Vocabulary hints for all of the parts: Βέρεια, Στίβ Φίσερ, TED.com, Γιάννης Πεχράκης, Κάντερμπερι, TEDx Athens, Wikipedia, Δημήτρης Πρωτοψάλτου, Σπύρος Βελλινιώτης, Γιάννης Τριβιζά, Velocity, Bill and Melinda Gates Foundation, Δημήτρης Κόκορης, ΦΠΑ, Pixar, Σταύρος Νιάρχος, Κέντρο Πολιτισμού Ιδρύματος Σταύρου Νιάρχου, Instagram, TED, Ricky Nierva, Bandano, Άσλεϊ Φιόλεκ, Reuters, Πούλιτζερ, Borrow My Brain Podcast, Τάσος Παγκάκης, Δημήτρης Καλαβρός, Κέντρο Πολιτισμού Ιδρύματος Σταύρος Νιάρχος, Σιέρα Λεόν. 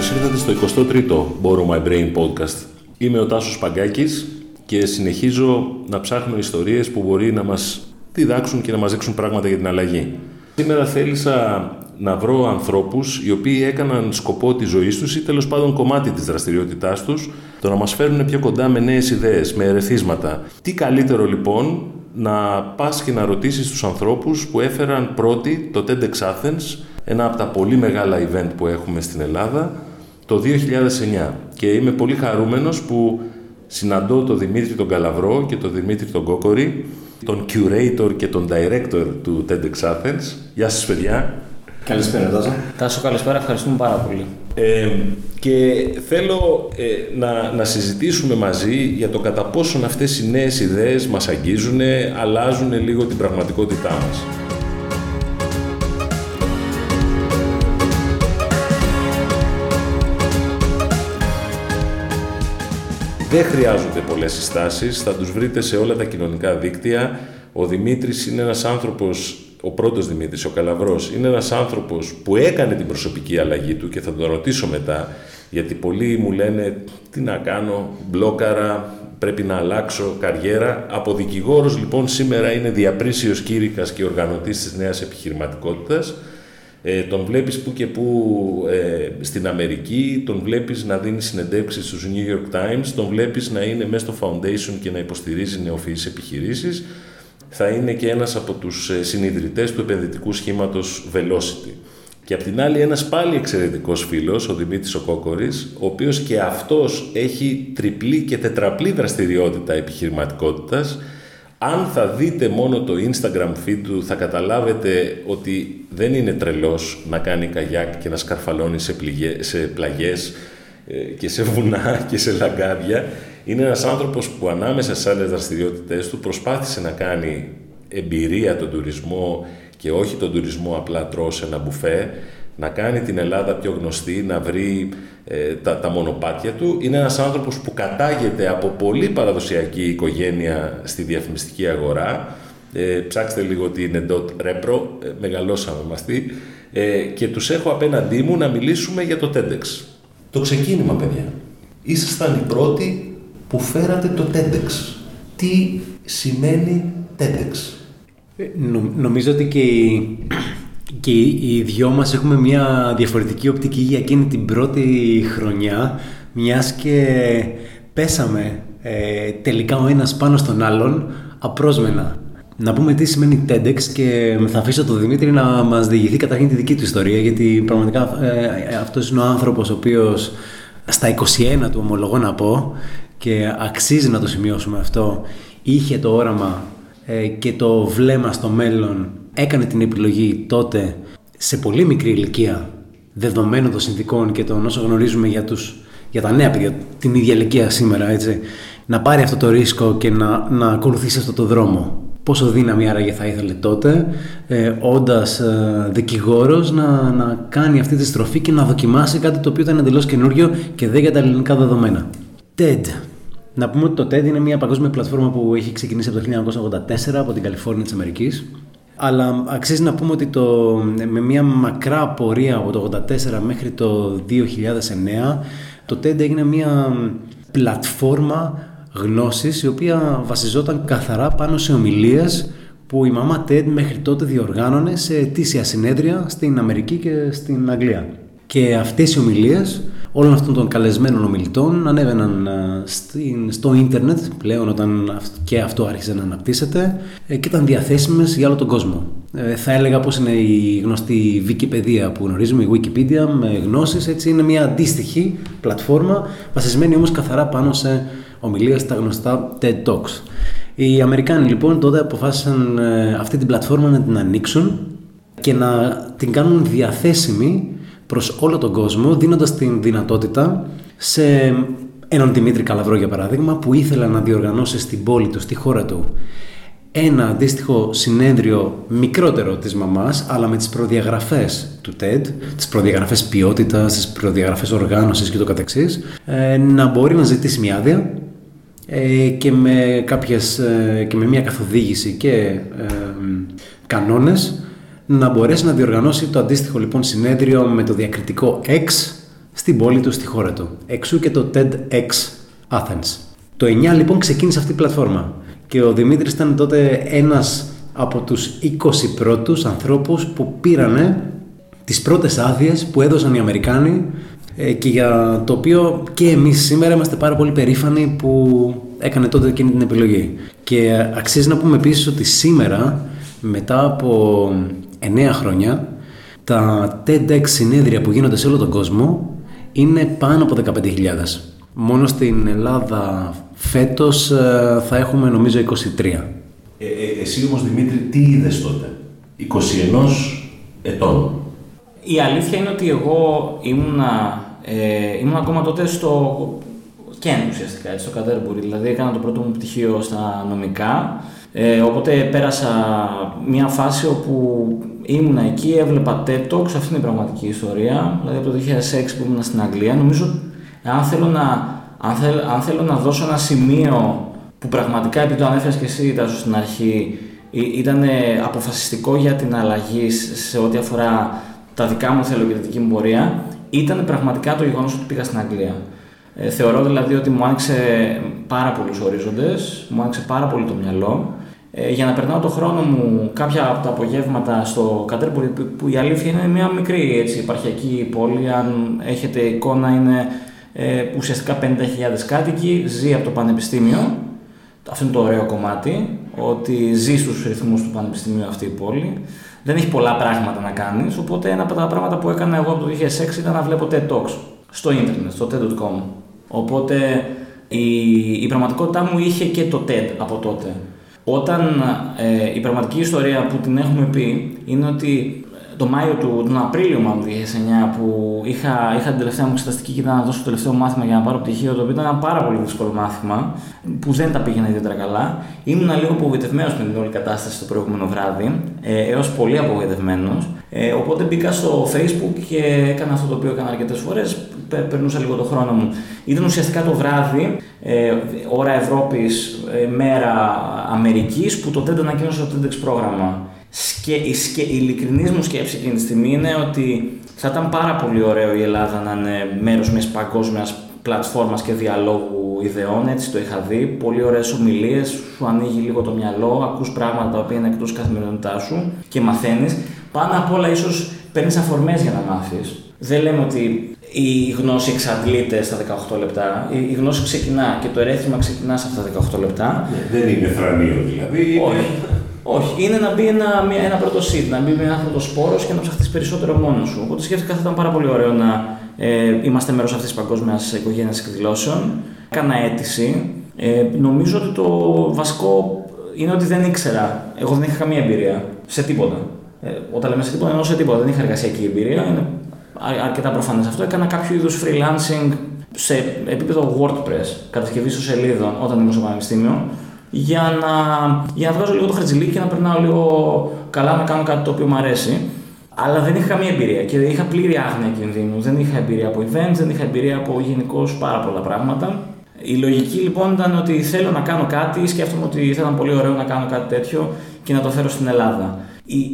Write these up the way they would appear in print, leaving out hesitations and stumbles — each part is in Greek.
Καλώς ήρθατε στο 23ο Borrow My Brain Podcast. Είμαι ο Τάσος Παγκάκης και συνεχίζω να ψάχνω ιστορίες που μπορεί να μας διδάξουν και να μας δείξουν πράγματα για την αλλαγή. Σήμερα θέλησα να βρω ανθρώπους οι οποίοι έκαναν σκοπό της ζωής τους ή τέλος πάντων κομμάτι της δραστηριότητάς τους το να μας φέρουν πιο κοντά με νέες ιδέες, με ερεθίσματα. Τι καλύτερο λοιπόν να πας και να ρωτήσεις τους ανθρώπους που έφεραν πρώτοι το TEDx Athens, ένα από τα πολύ μεγάλα event που έχουμε στην Ελλάδα, το 2009. Και είμαι πολύ χαρούμενος που συναντώ τον Δημήτρη τον Καλαβρό και τον Δημήτρη τον Κόκορη, τον curator και τον director του TEDx Athens. Γεια σας παιδιά. Καλησπέρα Τάσο. Τάσο καλησπέρα, ευχαριστούμε πάρα πολύ. Και θέλω να συζητήσουμε μαζί για το κατά πόσον αυτές οι νέες ιδέες μας αγγίζουν, αλλάζουν λίγο την πραγματικότητά μας. Δεν χρειάζονται πολλές συστάσεις, θα τους βρείτε σε όλα τα κοινωνικά δίκτυα. Ο Δημήτρης είναι ένας άνθρωπος, ο πρώτος Δημήτρης, ο Καλαβρός, είναι ένας άνθρωπος που έκανε την προσωπική αλλαγή του και θα τον ρωτήσω μετά, γιατί πολλοί μου λένε τι να κάνω, μπλόκαρα, πρέπει να αλλάξω καριέρα. Από δικηγόρος λοιπόν σήμερα είναι διαπρίσιος κήρυκας και οργανωτής της νέας επιχειρηματικότητας. Τον βλέπεις που και που στην Αμερική, τον βλέπεις να δίνει συνεντεύξεις στους New York Times, τον βλέπεις να είναι μέσα στο Foundation και να υποστηρίζει νεοφυείς επιχειρήσεις. Θα είναι και ένας από τους συνιδρυτές του επενδυτικού σχήματος Velocity. Και απ' την άλλη ένας πάλι εξαιρετικός φίλος, ο Δημήτρης ο Κόκορης, ο οποίος και αυτός έχει τριπλή και τετραπλή δραστηριότητα επιχειρηματικότητας. Αν θα δείτε μόνο το Instagram feed του θα καταλάβετε ότι δεν είναι τρελός να κάνει καγιάκ και να σκαρφαλώνει σε πλαγιές και σε βουνά και σε λαγκάδια. Είναι ένας άνθρωπος που ανάμεσα στις άλλες δραστηριότητες του προσπάθησε να κάνει εμπειρία τον τουρισμό και όχι τον τουρισμό απλά τρώω σε ένα μπουφέ, να κάνει την Ελλάδα πιο γνωστή, να βρει τα μονοπάτια του. Είναι ένας άνθρωπος που κατάγεται από πολύ παραδοσιακή οικογένεια στη διαφημιστική αγορά. Ψάξτε λίγο τι είναι .repro, μεγαλώσαμε μαστί. Και τους έχω απέναντί μου να μιλήσουμε για το TEDx. Το ξεκίνημα παιδιά. Ήσασταν οι πρώτοι που φέρατε το TEDx. Τι σημαίνει TEDx? Νομίζω ότι και οι δυο μας έχουμε μια διαφορετική οπτική για εκείνη την πρώτη χρονιά, μιας και πέσαμε τελικά ο ένας πάνω στον άλλον απρόσμενα. Να πούμε τι σημαίνει TEDx και θα αφήσω τον Δημήτρη να μας διηγηθεί καταρχήν τη δική του ιστορία, γιατί πραγματικά αυτός είναι ο άνθρωπος ο οποίος στα 21 του, ομολογώ να πω, και αξίζει να το σημειώσουμε αυτό, είχε το όραμα και το βλέμμα στο μέλλον. Έκανε την επιλογή τότε σε πολύ μικρή ηλικία, δεδομένων των συνθηκών και των όσων γνωρίζουμε για τα νέα παιδιά, την ίδια ηλικία σήμερα, έτσι, να πάρει αυτό το ρίσκο και να ακολουθήσει αυτό το δρόμο. Πόσο δύναμη άραγε θα ήθελε τότε, όντας δικηγόρος, να κάνει αυτή τη στροφή και να δοκιμάσει κάτι το οποίο ήταν εντελώς καινούριο και δεν για τα ελληνικά δεδομένα. TED. Να πούμε ότι το TED είναι μια παγκόσμια πλατφόρμα που έχει ξεκινήσει από το 1984 από την Καλιφόρνια της Αμερικής. Αλλά αξίζει να πούμε ότι με μια μακρά πορεία από το 1984 μέχρι το 2009 το TED έγινε μια πλατφόρμα γνώσης η οποία βασιζόταν καθαρά πάνω σε ομιλίες που η μαμά TED μέχρι τότε διοργάνωνε σε ετήσια συνέδρια στην Αμερική και στην Αγγλία. Και αυτές οι ομιλίες όλων αυτών των καλεσμένων ομιλητών ανέβαιναν στο ίντερνετ πλέον, όταν και αυτό άρχισε να αναπτύσσεται, και ήταν διαθέσιμες για όλο τον κόσμο. Θα έλεγα πως είναι η γνωστή Wikipedia που γνωρίζουμε, η Wikipedia με γνώσεις, έτσι είναι μια αντίστοιχη πλατφόρμα βασισμένη όμως καθαρά πάνω σε ομιλίες στα γνωστά TED Talks. Οι Αμερικάνοι λοιπόν τότε αποφάσισαν αυτή την πλατφόρμα να την ανοίξουν και να την κάνουν διαθέσιμη προς όλο τον κόσμο, δίνοντας την δυνατότητα σε έναν Δημήτρη Καλαβρό, για παράδειγμα, που ήθελε να διοργανώσει στην πόλη του, στη χώρα του, ένα αντίστοιχο συνέδριο μικρότερο της μαμάς, αλλά με τις προδιαγραφές του TED, τις προδιαγραφές ποιότητας, τις προδιαγραφές οργάνωσης κ.ο.κ., να μπορεί να ζητήσει μια άδεια και με μια καθοδήγηση και κανόνες να μπορέσει να διοργανώσει το αντίστοιχο λοιπόν συνέδριο με το διακριτικό X στην πόλη του, στη χώρα του. Εξού και το TEDx Athens. Το 9 λοιπόν ξεκίνησε αυτή η πλατφόρμα και ο Δημήτρης ήταν τότε ένας από τους 20 πρώτους ανθρώπους που πήρανε τις πρώτες άδειες που έδωσαν οι Αμερικάνοι και για το οποίο και εμείς σήμερα είμαστε πάρα πολύ περήφανοι που έκανε τότε εκείνη την επιλογή. Και αξίζει να πούμε επίσης ότι σήμερα, μετά από 9 χρόνια, τα TEDx συνέδρια που γίνονται σε όλο τον κόσμο είναι πάνω από 15.000. Μόνο στην Ελλάδα φέτος θα έχουμε νομίζω 23. Εσύ όμως, Δημήτρη, τι είδες τότε, 21 ετών? Η αλήθεια είναι ότι εγώ ήμουν ακόμα τότε στο Κέντρο, ουσιαστικά, στο Κάντερμπερι. Δηλαδή έκανα το πρώτο μου πτυχίο στα νομικά, οπότε πέρασα μια φάση όπου ήμουνα εκεί, έβλεπα TED Talks, αυτή είναι η πραγματική ιστορία, δηλαδή από το 2006 που ήμουν στην Αγγλία. Νομίζω αν θέλω να δώσω ένα σημείο που πραγματικά, επειδή το ανέφερες και εσύ Τάσο στην αρχή, ήταν αποφασιστικό για την αλλαγή σε ό,τι αφορά τα δικά μου θέλω και τη δική μου πορεία, ήταν πραγματικά το γεγονός ότι πήγα στην Αγγλία. Θεωρώ δηλαδή ότι μου άνοιξε πάρα πολλούς ορίζοντες, μου άνοιξε πάρα πολύ το μυαλό. Για να περνάω τον χρόνο μου κάποια από τα απογεύματα στο Κάντερμπερι, που η αλήθεια είναι μια μικρή επαρχιακή πόλη, αν έχετε εικόνα είναι ουσιαστικά 50.000 κάτοικοι, ζει από το πανεπιστήμιο. Αυτό είναι το ωραίο κομμάτι, ότι ζει στους ρυθμούς του πανεπιστημίου αυτή η πόλη. Δεν έχει πολλά πράγματα να κάνεις, οπότε ένα από τα πράγματα που έκανα εγώ από το 2006 ήταν να βλέπω TED Talks στο ίντερνετ, στο TED.com. Οπότε η πραγματικότητά μου είχε και το TED από τότε. Όταν η πραγματική ιστορία που την έχουμε πει είναι ότι τον Απρίλιο του 2009, που είχα την τελευταία μου εξεταστική και ήταν να δώσω το τελευταίο μάθημα για να πάρω πτυχίο, το οποίο ήταν ένα πάρα πολύ δύσκολο μάθημα, που δεν τα πήγαινα ιδιαίτερα καλά. Ήμουνα λίγο απογοητευμένος με την όλη κατάσταση το προηγούμενο βράδυ, έως πολύ απογοητευμένος. Οπότε μπήκα στο Facebook και έκανα αυτό το οποίο έκανα αρκετές φορές, περνούσα λίγο το χρόνο μου. Ήταν ουσιαστικά το βράδυ, ώρα Ευρώπης, μέρα Αμερικής, που το TED ανακοίνωσε το TEDx πρόγραμμα. Η ειλικρινής μου σκέψη εκείνη τη στιγμή είναι ότι θα ήταν πάρα πολύ ωραίο η Ελλάδα να είναι μέρος μιας παγκόσμιας πλατφόρμας και διαλόγου ιδεών. Έτσι το είχα δει. Πολύ ωραίες ομιλίες, σου ανοίγει λίγο το μυαλό, ακούς πράγματα τα οποία είναι εκτός καθημερινότητά σου και μαθαίνεις. Πάνω απ' όλα, ίσως παίρνεις αφορμές για να μάθεις. Δεν λέμε ότι η γνώση εξαντλείται στα 18 λεπτά. Η γνώση ξεκινά και το ερέθισμα ξεκινά σε αυτά τα 18 λεπτά. Δεν είναι θρανίο δηλαδή. Όχι, είναι να μπει ένα πρώτο seed, να μπει ένα πρώτο σπόρο και να ψαχτείς περισσότερο μόνο σου. Οπότε σκέφτηκα θα ήταν πάρα πολύ ωραίο να είμαστε μέρος αυτής της παγκόσμιας οικογένειας εκδηλώσεων. Έκανα αίτηση. Νομίζω ότι το βασικό είναι ότι δεν ήξερα. Εγώ δεν είχα καμία εμπειρία σε τίποτα. Όταν λέμε σε τίποτα, εννοώ σε τίποτα. Δεν είχα εργασιακή εμπειρία. Είναι αρκετά προφανές αυτό. Έκανα κάποιο είδους freelancing σε επίπεδο WordPress, κατασκευή σελίδων, όταν ήμουν στο πανεπιστήμιο. Για να βγάζω λίγο το χαρτζιλίκι και να περνάω λίγο καλά, να κάνω κάτι το οποίο μου αρέσει. Αλλά δεν είχα καμία εμπειρία και είχα πλήρη άγνοια κινδύνου. Δεν είχα εμπειρία από events, δεν είχα εμπειρία από γενικώς πάρα πολλά πράγματα. Η λογική λοιπόν ήταν ότι θέλω να κάνω κάτι, σκέφτομαι ότι θα ήταν πολύ ωραίο να κάνω κάτι τέτοιο και να το φέρω στην Ελλάδα.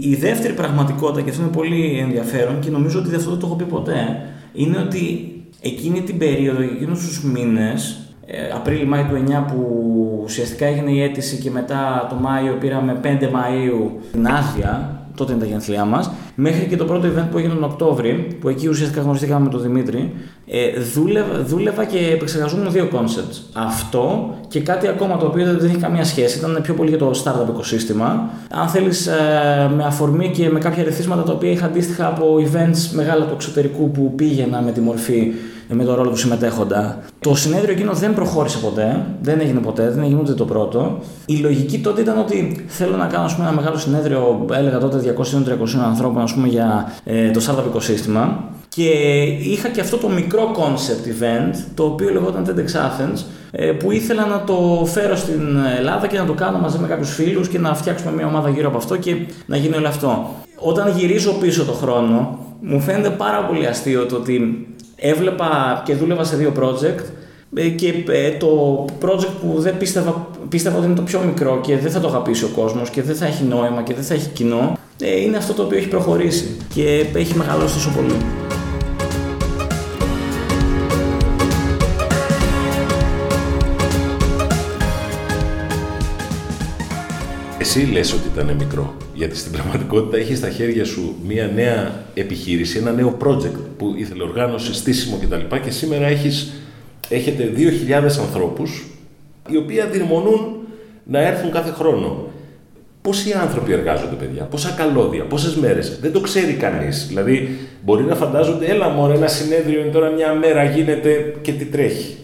Η δεύτερη πραγματικότητα, και αυτό είναι πολύ ενδιαφέρον και νομίζω ότι αυτό δεν το έχω πει ποτέ, είναι ότι εκείνη την περίοδο, εκείνους τους μήνες, Απρίλη-Μάη του 2009 που ουσιαστικά έγινε η αίτηση και μετά το Μάιο πήραμε 5 Μαΐου την άδεια, τότε είναι τα γενέθλιά μας, μέχρι και το πρώτο event που έγινε τον Οκτώβρη, που εκεί ουσιαστικά γνωριστήκαμε με τον Δημήτρη, δούλευα και επεξεργαζόμουν 2 concepts. Αυτό και κάτι ακόμα το οποίο δεν είχε καμία σχέση, ήταν πιο πολύ για το startup οικοσύστημα. Αν θέλεις, με αφορμή και με κάποια ερεθίσματα τα οποία είχα αντίστοιχα από events μεγάλα του εξωτερικού που πήγαινα με τη μορφή, με τον ρόλο του συμμετέχοντα. Το συνέδριο εκείνο δεν προχώρησε ποτέ, δεν έγινε ούτε το πρώτο. Η λογική τότε ήταν ότι θέλω να κάνω ένα μεγάλο συνέδριο, έλεγα τότε 200-300 ανθρώπων, για το startup οικοσύστημα. Και είχα και αυτό το μικρό concept event, το οποίο λεγόταν TEDx Athens, που ήθελα να το φέρω στην Ελλάδα και να το κάνω μαζί με κάποιους φίλους και να φτιάξουμε μια ομάδα γύρω από αυτό και να γίνει όλο αυτό. Όταν γυρίζω πίσω το χρόνο, μου φαίνεται πάρα πολύ αστείο το ότι έβλεπα και δούλευα σε 2 project και το project που δεν πίστευα ότι είναι το πιο μικρό και δεν θα το αγαπήσει ο κόσμος και δεν θα έχει νόημα και δεν θα έχει κοινό, είναι αυτό το οποίο έχει προχωρήσει και έχει μεγαλώσει τόσο πολύ. Εσύ λες ότι ήταν μικρό, γιατί στην πραγματικότητα έχεις στα χέρια σου μια νέα επιχείρηση, ένα νέο project που ήθελε οργάνωση, στήσιμο κτλ. Και σήμερα έχετε 2.000 ανθρώπους, οι οποίοι αδειμονούν να έρθουν κάθε χρόνο. Πόσοι άνθρωποι εργάζονται, παιδιά, πόσα καλώδια, πόσες μέρες, δεν το ξέρει κανείς. Δηλαδή, μπορεί να φαντάζονται, έλα μωρέ, ένα συνέδριο είναι τώρα, μια μέρα γίνεται και τι τρέχει.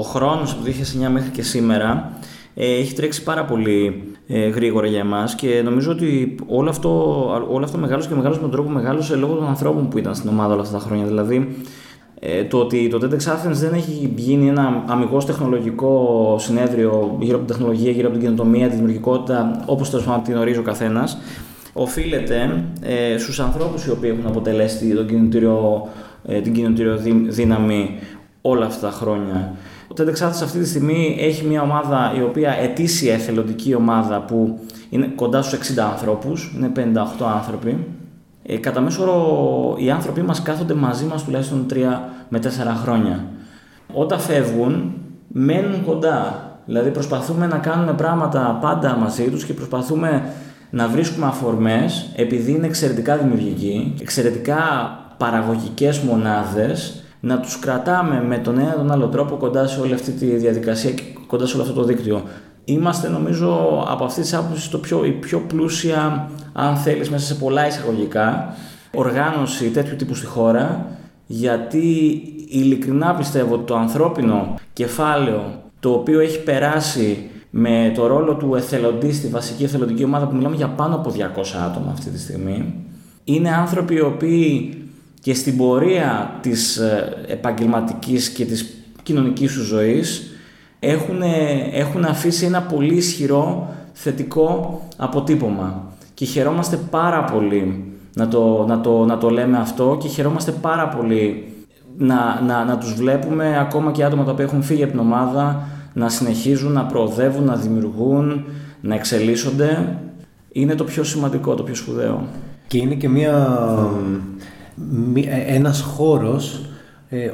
Ο χρόνος από το 2009 μέχρι και σήμερα έχει τρέξει πάρα πολύ γρήγορα για εμάς και νομίζω ότι όλο αυτό μεγάλωσε και μεγάλωσε με τον τρόπο που μεγάλωσε λόγω των ανθρώπων που ήταν στην ομάδα όλα αυτά τα χρόνια. Δηλαδή, το ότι το TEDx Athens δεν έχει γίνει ένα αμυγός τεχνολογικό συνέδριο γύρω από την τεχνολογία, γύρω από την καινοτομία, τη δημιουργικότητα, όπως τέλος πάντων την ορίζει ο καθένας, οφείλεται στους ανθρώπους οι οποίοι έχουν αποτελέσει την κινητήριο δύναμη όλα αυτά τα χρόνια. Ο TEDx Athens αυτή τη στιγμή έχει μια ομάδα η οποία ετήσια εθελοντική ομάδα που είναι κοντά στους 60 ανθρώπους, είναι 58 άνθρωποι. Κατά μέσο όρο οι άνθρωποι μας κάθονται μαζί μας τουλάχιστον 3 με 4 χρόνια. Όταν φεύγουν, μένουν κοντά. Δηλαδή προσπαθούμε να κάνουμε πράγματα πάντα μαζί τους και προσπαθούμε να βρίσκουμε αφορμές, επειδή είναι εξαιρετικά δημιουργικοί, εξαιρετικά παραγωγικές μονάδες, να τους κρατάμε με τον ένα τον άλλο τρόπο κοντά σε όλη αυτή τη διαδικασία και κοντά σε όλο αυτό το δίκτυο. Είμαστε νομίζω από αυτή τη άποψη η πιο πλούσια, αν θέλεις, μέσα σε πολλά εισαγωγικά, οργάνωση τέτοιου τύπου στη χώρα, γιατί ειλικρινά πιστεύω ότι το ανθρώπινο κεφάλαιο το οποίο έχει περάσει με το ρόλο του εθελοντή στη βασική εθελοντική ομάδα, που μιλάμε για πάνω από 200 άτομα αυτή τη στιγμή, είναι άνθρωποι οι οποίοι και στην πορεία της επαγγελματικής και της κοινωνικής του ζωής έχουν αφήσει ένα πολύ ισχυρό θετικό αποτύπωμα και χαιρόμαστε πάρα πολύ να το λέμε αυτό και χαιρόμαστε πάρα πολύ να τους βλέπουμε, ακόμα και άτομα τα οποία έχουν φύγει από την ομάδα, να συνεχίζουν, να προοδεύουν, να δημιουργούν, να εξελίσσονται. Είναι το πιο σημαντικό, το πιο σπουδαίο. Και είναι και ένας χώρος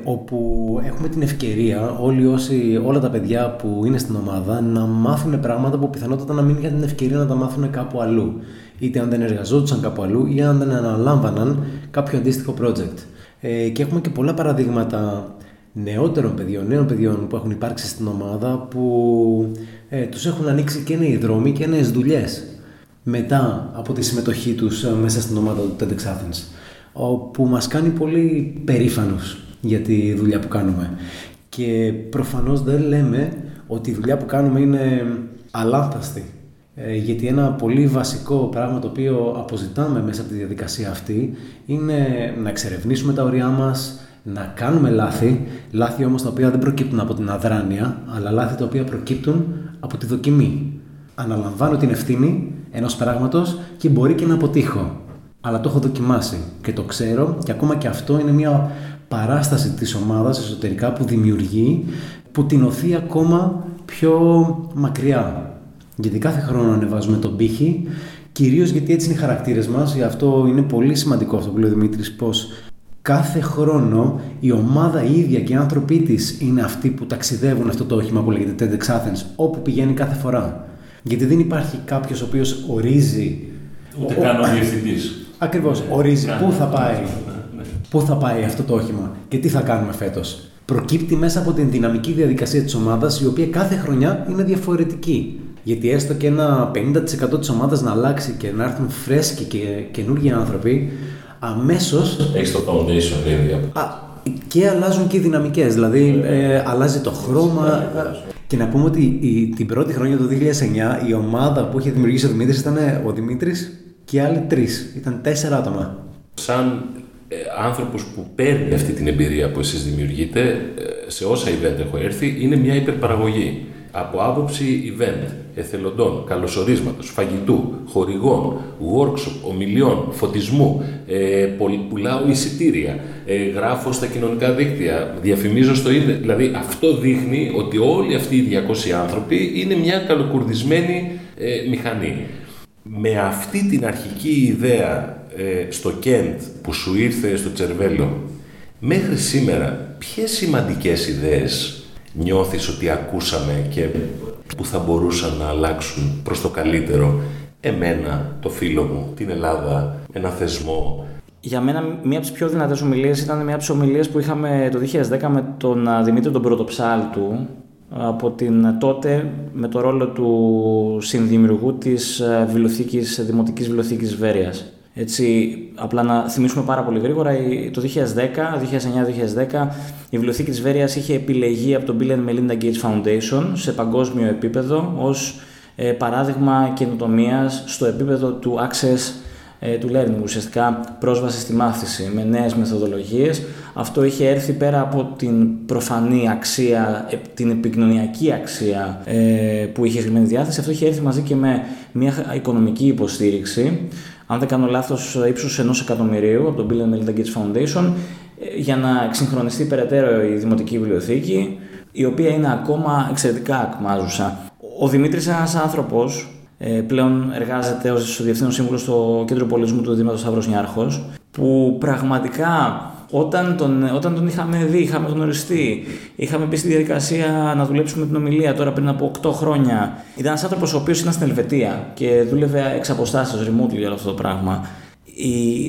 όπου έχουμε την ευκαιρία όλα τα παιδιά που είναι στην ομάδα να μάθουν πράγματα που πιθανότατα να μην είχαν την ευκαιρία να τα μάθουν κάπου αλλού, είτε αν δεν εργαζόντουσαν κάπου αλλού ή αν δεν αναλάμβαναν κάποιο αντίστοιχο project. Και έχουμε και πολλά παραδείγματα νέων παιδιών που έχουν υπάρξει στην ομάδα που τους έχουν ανοίξει και νέοι δρόμοι και νέες δουλειές μετά από τη συμμετοχή τους μέσα στην ομάδα του TEDx Athens, όπου μας κάνει πολύ περήφανους για τη δουλειά που κάνουμε. Και προφανώς δεν λέμε ότι η δουλειά που κάνουμε είναι αλάνθαστη, γιατί ένα πολύ βασικό πράγμα το οποίο αποζητάμε μέσα από τη διαδικασία αυτή είναι να εξερευνήσουμε τα ωριά μας, να κάνουμε λάθη όμως τα οποία δεν προκύπτουν από την αδράνεια, αλλά λάθη τα οποία προκύπτουν από τη δοκιμή. Αναλαμβάνω την ευθύνη ενός πράγματος και μπορεί και να αποτύχω, αλλά το έχω δοκιμάσει και το ξέρω, και ακόμα και αυτό είναι μια παράσταση της ομάδας εσωτερικά που δημιουργεί, που την οθεί ακόμα πιο μακριά. Γιατί κάθε χρόνο ανεβάζουμε τον πύχη, κυρίως γιατί έτσι είναι οι χαρακτήρες μας. Γι' αυτό είναι πολύ σημαντικό αυτό που λέει ο Δημήτρης, πως κάθε χρόνο η ομάδα η ίδια και οι άνθρωποι της είναι αυτοί που ταξιδεύουν αυτό το όχημα που λέγεται TEDx Athens, όπου πηγαίνει κάθε φορά. Γιατί δεν υπάρχει κάποιος ο οποίος ορίζει, ούτε καν ο διευθυντής. Ακριβώς, ορίζει πού θα πάει. Πού θα πάει αυτό το όχημα και τι θα κάνουμε φέτος. Προκύπτει μέσα από την δυναμική διαδικασία της ομάδας, η οποία κάθε χρονιά είναι διαφορετική. Γιατί έστω και ένα 50% της ομάδας να αλλάξει και να έρθουν φρέσκοι και καινούργιοι άνθρωποι, αμέσως. Έχει το foundation, βέβαια. Και αλλάζουν και οι δυναμικές. Δηλαδή, αλλάζει το χρώμα. Και να πούμε ότι την πρώτη χρονιά του 2009 η ομάδα που είχε δημιουργήσει ο Δημήτρης ήταν ο Δημήτρης και άλλοι 3. Ήταν 4 άτομα. Σαν άνθρωπος που παίρνει αυτή την εμπειρία που εσείς δημιουργείτε, σε όσα event έχω έρθει, είναι μια υπερπαραγωγή. Από άποψη event, εθελοντών, καλωσορίσματος, φαγητού, χορηγών, workshop, ομιλιών, φωτισμού, πουλάω εισιτήρια, γράφω στα κοινωνικά δίκτυα, διαφημίζω στο ίντερνετ. Δηλαδή αυτό δείχνει ότι όλοι αυτοί οι 200 άνθρωποι είναι μια καλοκουρδισμένη μηχανή. Με αυτή την αρχική ιδέα στο Κέντ που σου ήρθε στο Τσερβέλο, μέχρι σήμερα ποιες σημαντικές ιδέες νιώθεις ότι ακούσαμε και που θα μπορούσαν να αλλάξουν προς το καλύτερο εμένα, το φίλο μου, την Ελλάδα, ένα θεσμό. Για μένα, μία από τις πιο δυνατές ομιλίες ήταν μία από τις ομιλίες που είχαμε το 2010 με τον Δημήτρη τον Πρωτοψάλτου, από την τότε με το ρόλο του συνδημιουργού της βιβλιοθήκης, Δημοτικής Βιβλιοθήκης Βέρειας. Έτσι, απλά να θυμίσουμε πάρα πολύ γρήγορα, το 2009-2010 η βιβλιοθήκη της Βέρειας είχε επιλεγεί από το Bill and Melinda Gates Foundation σε παγκόσμιο επίπεδο ως παράδειγμα καινοτομίας στο επίπεδο του access του learning, ουσιαστικά πρόσβαση στη μάθηση με νέες μεθοδολογίες. Αυτό είχε έρθει πέρα από την προφανή αξία, την επικοινωνιακή αξία που είχε συγκεκριμένη διάθεση. Αυτό είχε έρθει μαζί και με μια οικονομική υποστήριξη, αν δεν κάνω λάθος, ύψους 1 εκατομμυρίου από το Bill and Melinda Gates Foundation, για να εξυγχρονιστεί περαιτέρω η Δημοτική Βιβλιοθήκη, η οποία είναι ακόμα εξαιρετικά ακμάζουσα. Ο Δημήτρης είναι ένας άνθρωπος, πλέον εργάζεται ως διευθύνων σύμβουλος στο Κέντρο Πολιτισμού του Ιδρύματος Σταύρου Νιάρχου, που πραγματικά όταν τον είχαμε δει, είχαμε γνωριστεί, είχαμε μπει στη διαδικασία να δουλέψουμε την ομιλία τώρα πριν από 8 χρόνια. Ήταν ένας άνθρωπος ο οποίος ήταν στην Ελβετία και δούλευε εξ αποστάσεως, remote για όλο αυτό το πράγμα.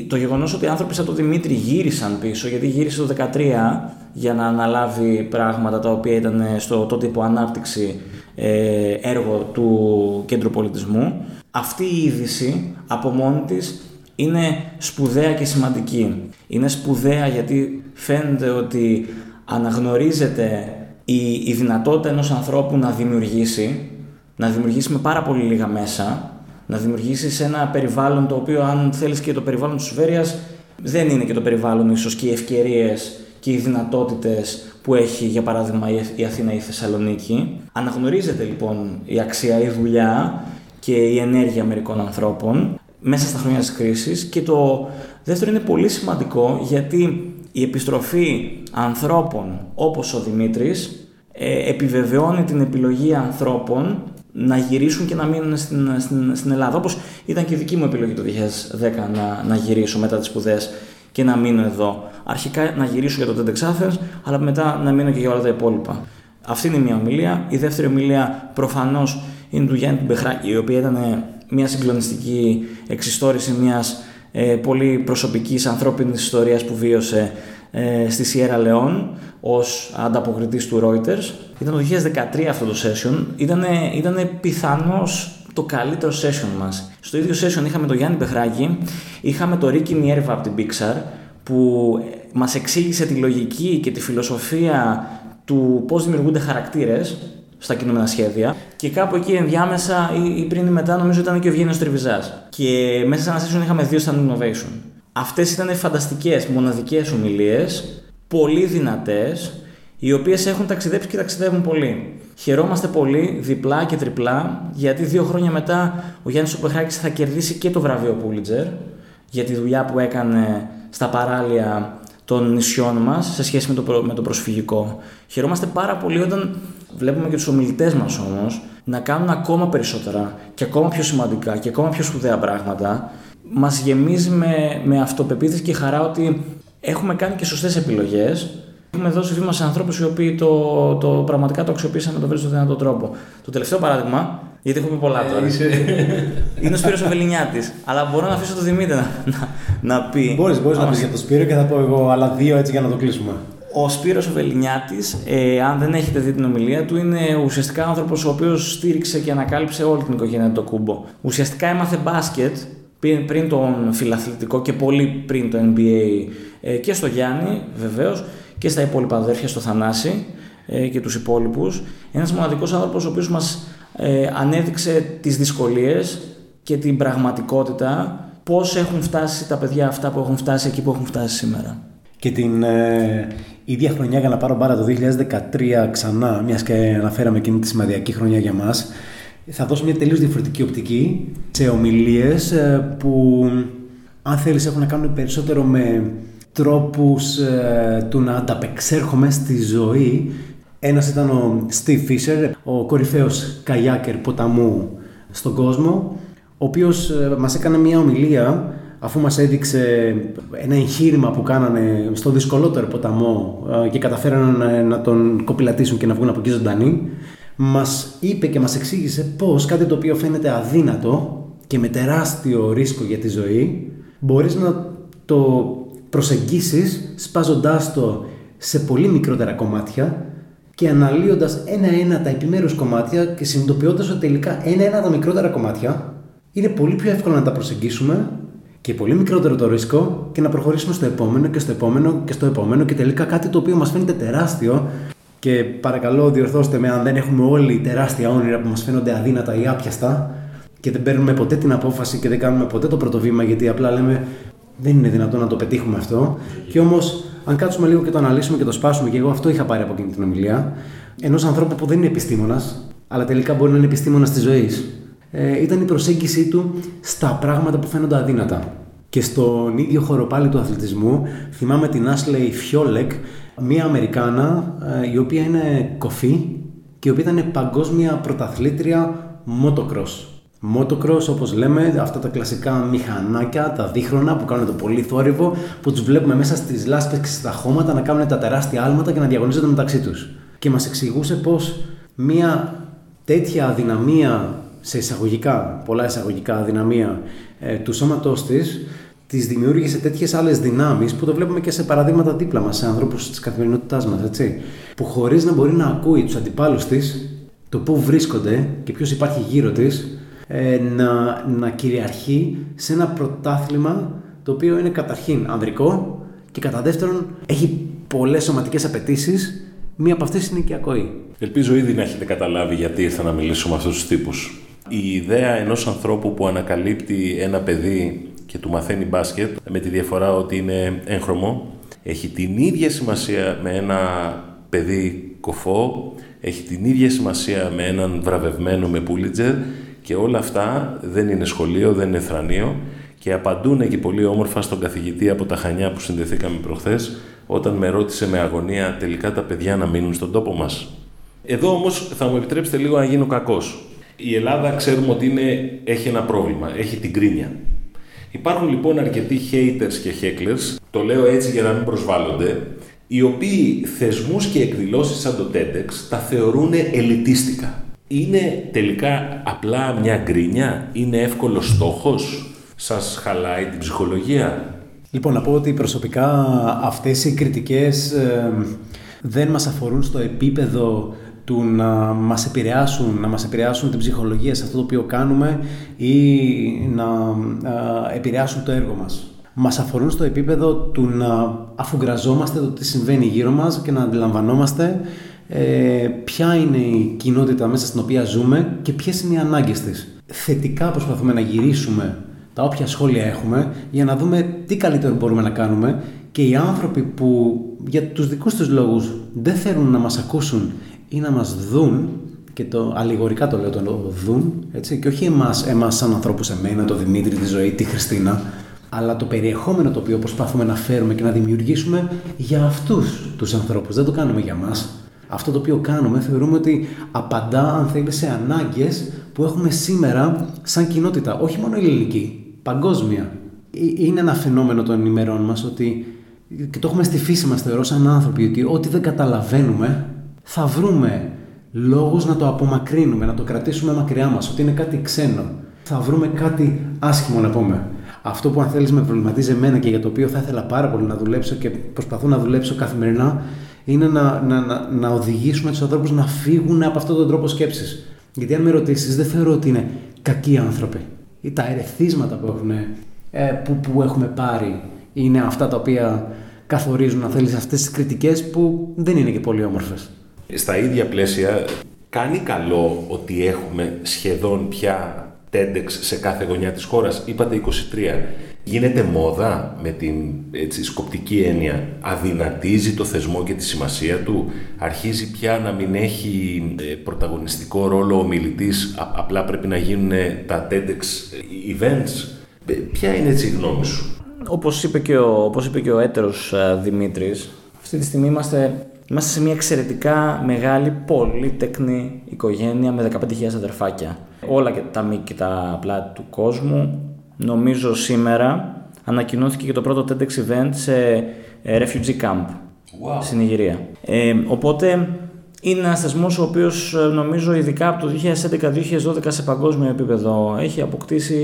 Το γεγονός ότι οι άνθρωποι σαν τον Δημήτρη γύρισαν πίσω, γιατί γύρισε το 2013 για να αναλάβει πράγματα τα οποία ήταν στο τότε υπό ανάπτυξη έργο του Κέντρου Πολιτισμού, αυτή η είδηση από μόνη της είναι σπουδαία και σημαντική. Είναι σπουδαία γιατί φαίνεται ότι αναγνωρίζεται η δυνατότητα ενός ανθρώπου να δημιουργήσει με πάρα πολύ λίγα μέσα, να δημιουργήσει σε ένα περιβάλλον το οποίο, αν θέλεις, και το περιβάλλον της Βέρειας δεν είναι και το περιβάλλον ίσως και οι ευκαιρίες και οι δυνατότητες που έχει, για παράδειγμα, η Αθήνα ή η Θεσσαλονίκη. Αναγνωρίζεται λοιπόν η αξία, η δουλειά και η ενέργεια μερικών ανθρώπων μέσα στα χρόνια της κρίσης. Και το δεύτερο είναι πολύ σημαντικό, γιατί η επιστροφή ανθρώπων όπως ο Δημήτρης επιβεβαιώνει την επιλογή ανθρώπων να γυρίσουν και να μείνουν στην Ελλάδα, όπως ήταν και η δική μου επιλογή το 2010 να γυρίσω μετά τις σπουδές και να μείνω εδώ. Αρχικά να γυρίσω για το TEDx Athens, αλλά μετά να μείνω και για όλα τα υπόλοιπα. Αυτή είναι μια ομιλία. Η δεύτερη ομιλία προφανώς είναι του Γιάννη Πεχράκη, η οποία ήταν μια συγκλονιστική εξιστόρηση μιας πολύ προσωπικής ανθρώπινης ιστορίας που βίωσε στη Σιέρα Λεόν ως ανταποκριτής του Reuters. Ήταν το 2013 αυτό το session. Ήταν πιθανώς το καλύτερο session μας. Στο ίδιο session είχαμε τον Γιάννη Πεχράκη, είχαμε τον Ricky Nierva από την Pixar, που μας εξήγησε τη λογική και τη φιλοσοφία του πώς δημιουργούνται χαρακτήρες στα κινούμενα σχέδια, και κάπου εκεί ενδιάμεσα ή πριν ή μετά, νομίζω, ήταν και ο Γιάννης Τριβιζά. Και μέσα σε ένα session είχαμε 2 stand innovation. Αυτές ήταν φανταστικές, μοναδικές ομιλίες, πολύ δυνατές, οι οποίες έχουν ταξιδέψει και ταξιδεύουν πολύ. Χαιρόμαστε πολύ, διπλά και τριπλά, γιατί 2 χρόνια μετά ο Γιάννης Πεχράκης θα κερδίσει και το βραβείο Πούλιτζερ για τη δουλειά που έκανε στα παράλια των νησιών μας σε σχέση με το προσφυγικό. Χαιρόμαστε πάρα πολύ όταν βλέπουμε και τους ομιλητές μας όμως να κάνουν ακόμα περισσότερα και ακόμα πιο σημαντικά και ακόμα πιο σπουδαία πράγματα. Μας γεμίζει με αυτοπεποίθηση και χαρά ότι έχουμε κάνει και σωστές επιλογές. Έχουμε δώσει βήμα σε ανθρώπους οι οποίοι το πραγματικά το αξιοποίησαν με τον βέλτιστο δυνατό τρόπο. Το τελευταίο παράδειγμα, γιατί έχω πει πολλά τώρα, είναι ο Σπύρος Βελλινιώτης. Αλλά μπορώ να αφήσω τον Δημήτρη να πει. Μπορείς να πεις για τον Σπύρο και θα πω εγώ άλλα 2 έτσι για να το κλείσουμε. Ο Σπύρος Βελλινιώτης, αν δεν έχετε δει την ομιλία του, είναι ουσιαστικά άνθρωπος ο οποίος στήριξε και ανακάλυψε όλη την οικογένεια του Κούμπο. Ουσιαστικά έμαθε μπάσκετ πριν τον φιλαθλητικό και πολύ πριν το NBA και στο Γιάννη βεβαίως, και στα υπόλοιπα αδέρφια, στο Θανάση και τους υπόλοιπους. Ένας μοναδικός άνθρωπος ο οποίος μας ανέδειξε τις δυσκολίες και την πραγματικότητα, πώς έχουν φτάσει τα παιδιά αυτά που έχουν φτάσει εκεί που έχουν φτάσει σήμερα. Και την ίδια χρονιά, για να πάρω μπάρα, το 2013 ξανά, μιας και αναφέραμε εκείνη τη σημαδιακή χρονιά για μας, θα δώσω μια τελείως διαφορετική οπτική σε ομιλίες που, αν θέλεις, έχουν να κάνουν περισσότερο με τρόπους του να ανταπεξέρχομαι στη ζωή. Ένας ήταν ο Στίβ Φίσερ, ο κορυφαίος καγιάκερ ποταμού στον κόσμο, ο οποίος μας έκανε μια ομιλία αφού μας έδειξε ένα εγχείρημα που κάνανε στο δυσκολότερο ποταμό και καταφέρανε να τον κοπηλατήσουν και να βγουν από εκεί ζωντανοί. μας είπε και μας εξήγησε πώς κάτι το οποίο φαίνεται αδύνατο και με τεράστιο ρίσκο για τη ζωή, μπορείς να το προσεγγίσεις σπάζοντάς το σε πολύ μικρότερα κομμάτια και αναλύοντας ένα-ένα τα επιμέρους κομμάτια και συνειδητοποιώντας ότι τελικά ένα-ένα τα μικρότερα κομμάτια είναι πολύ πιο εύκολο να τα προσεγγίσουμε και πολύ μικρότερο το ρίσκο και να προχωρήσουμε στο επόμενο και στο επόμενο και στο επόμενο και τελικά κάτι το οποίο μας φαίνεται τεράστιο. Και παρακαλώ διορθώστε με αν δεν έχουμε όλοι τεράστια όνειρα που μας φαίνονται αδύνατα ή άπιαστα και δεν παίρνουμε ποτέ την απόφαση και δεν κάνουμε ποτέ το πρώτο βήμα γιατί απλά λέμε δεν είναι δυνατόν να το πετύχουμε αυτό. Και όμως, αν κάτσουμε λίγο και το αναλύσουμε και το σπάσουμε, και εγώ αυτό είχα πάρει από εκείνη την ομιλία, ενός ανθρώπου που δεν είναι επιστήμονας, αλλά τελικά μπορεί να είναι επιστήμονας της ζωής, ήταν η προσέγγιση του στα πράγματα που φαίνονται αδύνατα. Και στον ίδιο χώρο πάλι του αθλητισμού, θυμάμαι την Άσλεϊ Φιόλεκ, μία Αμερικάνα, η οποία είναι κοφή και η οποία ήταν παγκόσμια πρωταθλήτρια motocross. Motocross, όπως λέμε, αυτά τα κλασικά μηχανάκια, τα δίχρονα που κάνουν το πολύ θόρυβο, που τους βλέπουμε μέσα στις λάσπες και στα χώματα να κάνουν τα τεράστια άλματα και να διαγωνίζονται μεταξύ τους. Και μας εξηγούσε πως μια τέτοια αδυναμία, σε εισαγωγικά, πολλά εισαγωγικά αδυναμία του σώματός της, της δημιούργησε τέτοιες άλλες δυνάμεις που το βλέπουμε και σε παραδείγματα δίπλα μας, σε ανθρώπους της καθημερινότητάς μας, έτσι. Που χωρίς να μπορεί να ακούει τους αντιπάλους της, το πού βρίσκονται και ποιος υπάρχει γύρω της, να κυριαρχεί σε ένα πρωτάθλημα το οποίο είναι καταρχήν ανδρικό και κατά δεύτερον έχει πολλές σωματικές απαιτήσεις, μία από αυτές είναι και η ακοή. Ελπίζω ήδη να έχετε καταλάβει γιατί ήρθα να μιλήσω με αυτούς τους τύπους. Η ιδέα ενός ανθρώπου που ανακαλύπτει ένα παιδί και του μαθαίνει μπάσκετ με τη διαφορά ότι είναι έγχρωμο, έχει την ίδια σημασία με ένα παιδί κοφό, έχει την ίδια σημασία με έναν βραβευμένο με Πούλιτζερ. Και όλα αυτά δεν είναι σχολείο, δεν είναι θρανείο και απαντούν και πολύ όμορφα στον καθηγητή από τα Χανιά που συνδεθήκαμε προχθές όταν με ρώτησε με αγωνία τελικά τα παιδιά να μείνουν στον τόπο μας. Εδώ όμως θα μου επιτρέψετε λίγο να γίνω κακός. Η Ελλάδα ξέρουμε ότι έχει ένα πρόβλημα, έχει την κρίνια. Υπάρχουν λοιπόν αρκετοί haters και hecklers, το λέω έτσι για να μην προσβάλλονται, οι οποίοι θεσμούς και εκδηλώσεις σαν το TEDx τα θεωρούν ελιτίστικα. Είναι τελικά απλά μια γκρίνια, είναι εύκολος στόχος, σας χαλάει την ψυχολογία. Λοιπόν, να πω ότι προσωπικά αυτές οι κριτικές δεν μας αφορούν στο επίπεδο του να μας επηρεάσουν, την ψυχολογία σε αυτό το οποίο κάνουμε ή να επηρεάσουν το έργο μας. Μας αφορούν στο επίπεδο του να αφουγκραζόμαστε το τι συμβαίνει γύρω μας και να αντιλαμβανόμαστε ποια είναι η κοινότητα μέσα στην οποία ζούμε και ποιες είναι οι ανάγκες της. Θετικά προσπαθούμε να γυρίσουμε τα όποια σχόλια έχουμε για να δούμε τι καλύτερο μπορούμε να κάνουμε και οι άνθρωποι που για τους δικούς τους λόγους δεν θέλουν να μας ακούσουν ή να μας δουν, και το αλληγορικά το λέω το δουν, έτσι, και όχι εμάς σαν ανθρώπους, εμένα, το Δημήτρη, τη Ζωή, τη Χριστίνα, αλλά το περιεχόμενο το οποίο προσπαθούμε να φέρουμε και να δημιουργήσουμε για αυτούς τους ανθρώπους, δεν το κάνουμε για μας. Αυτό το οποίο κάνουμε θεωρούμε ότι απαντά, αν θέλει, σε ανάγκες που έχουμε σήμερα σαν κοινότητα, όχι μόνο η ελληνική, παγκόσμια. Είναι ένα φαινόμενο των ημερών μας ότι, και το έχουμε στη φύση μας θεωρώ σαν άνθρωποι, ότι ό,τι δεν καταλαβαίνουμε θα βρούμε λόγους να το απομακρύνουμε, να το κρατήσουμε μακριά μας, ότι είναι κάτι ξένο. Θα βρούμε κάτι άσχημο να πούμε. Αυτό που αν θέλεις με προβληματίζει εμένα και για το οποίο θα ήθελα πάρα πολύ να δουλέψω και προσπαθώ να δουλέψω καθημερινά, είναι να οδηγήσουμε τους ανθρώπους να φύγουν από αυτόν τον τρόπο σκέψης. Γιατί αν με ρωτήσεις, δεν θεωρώ ότι είναι κακοί άνθρωποι. Ή τα ερεθίσματα που έχουμε πάρει είναι αυτά τα οποία καθορίζουν, αν θέλεις, αυτές τις κριτικές που δεν είναι και πολύ όμορφες. Στα ίδια πλαίσια, κάνει καλό ότι έχουμε σχεδόν πια TEDx σε κάθε γωνιά της χώρας. Είπατε 23. Γίνεται μόδα με την σκοπτική έννοια. Αδυνατίζει το θεσμό και τη σημασία του. Αρχίζει πια να μην έχει πρωταγωνιστικό ρόλο ο μιλητής. Απλά πρέπει να γίνουν τα TEDx events. Ποια είναι έτσι η γνώμη σου? Όπως είπε και ο έτερος Δημήτρης, αυτή τη στιγμή είμαστε σε μια εξαιρετικά μεγάλη πολύτεκνη οικογένεια με 15.000 αδερφάκια. Όλα και τα μη και τα απλά του κόσμου. Νομίζω σήμερα ανακοινώθηκε και το πρώτο TEDx event σε refugee camp, wow, στην Ιγυρία. Οπότε είναι ένας θεσμός ο οποίος νομίζω ειδικά από το 2011-2012 σε παγκόσμιο επίπεδο έχει αποκτήσει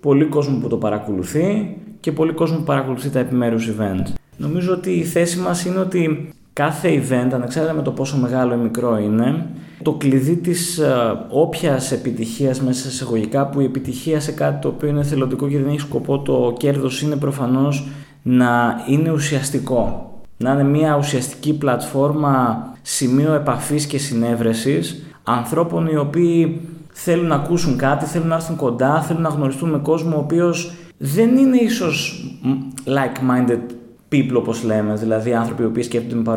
πολύ κόσμο που το παρακολουθεί και πολύ κόσμο που παρακολουθεί τα επιμέρους event. Νομίζω ότι η θέση μας είναι ότι κάθε event, ανεξάρτητα με το πόσο μεγάλο ή μικρό είναι, το κλειδί της όποιας επιτυχίας μέσα σε εισαγωγικά, που η επιτυχία σε κάτι το οποίο είναι εθελοντικό και δεν έχει σκοπό το κέρδος, είναι προφανώς να είναι ουσιαστικό. Να είναι μια ουσιαστική πλατφόρμα, σημείο επαφής και συνέβρεσης ανθρώπων οι οποίοι θέλουν να ακούσουν κάτι, θέλουν να έρθουν κοντά, θέλουν να γνωριστούν με κόσμο ο οποίος δεν είναι ίσως like-minded people, όπως λέμε, δηλαδή άνθρωποι οι οποίοι σκέφτονται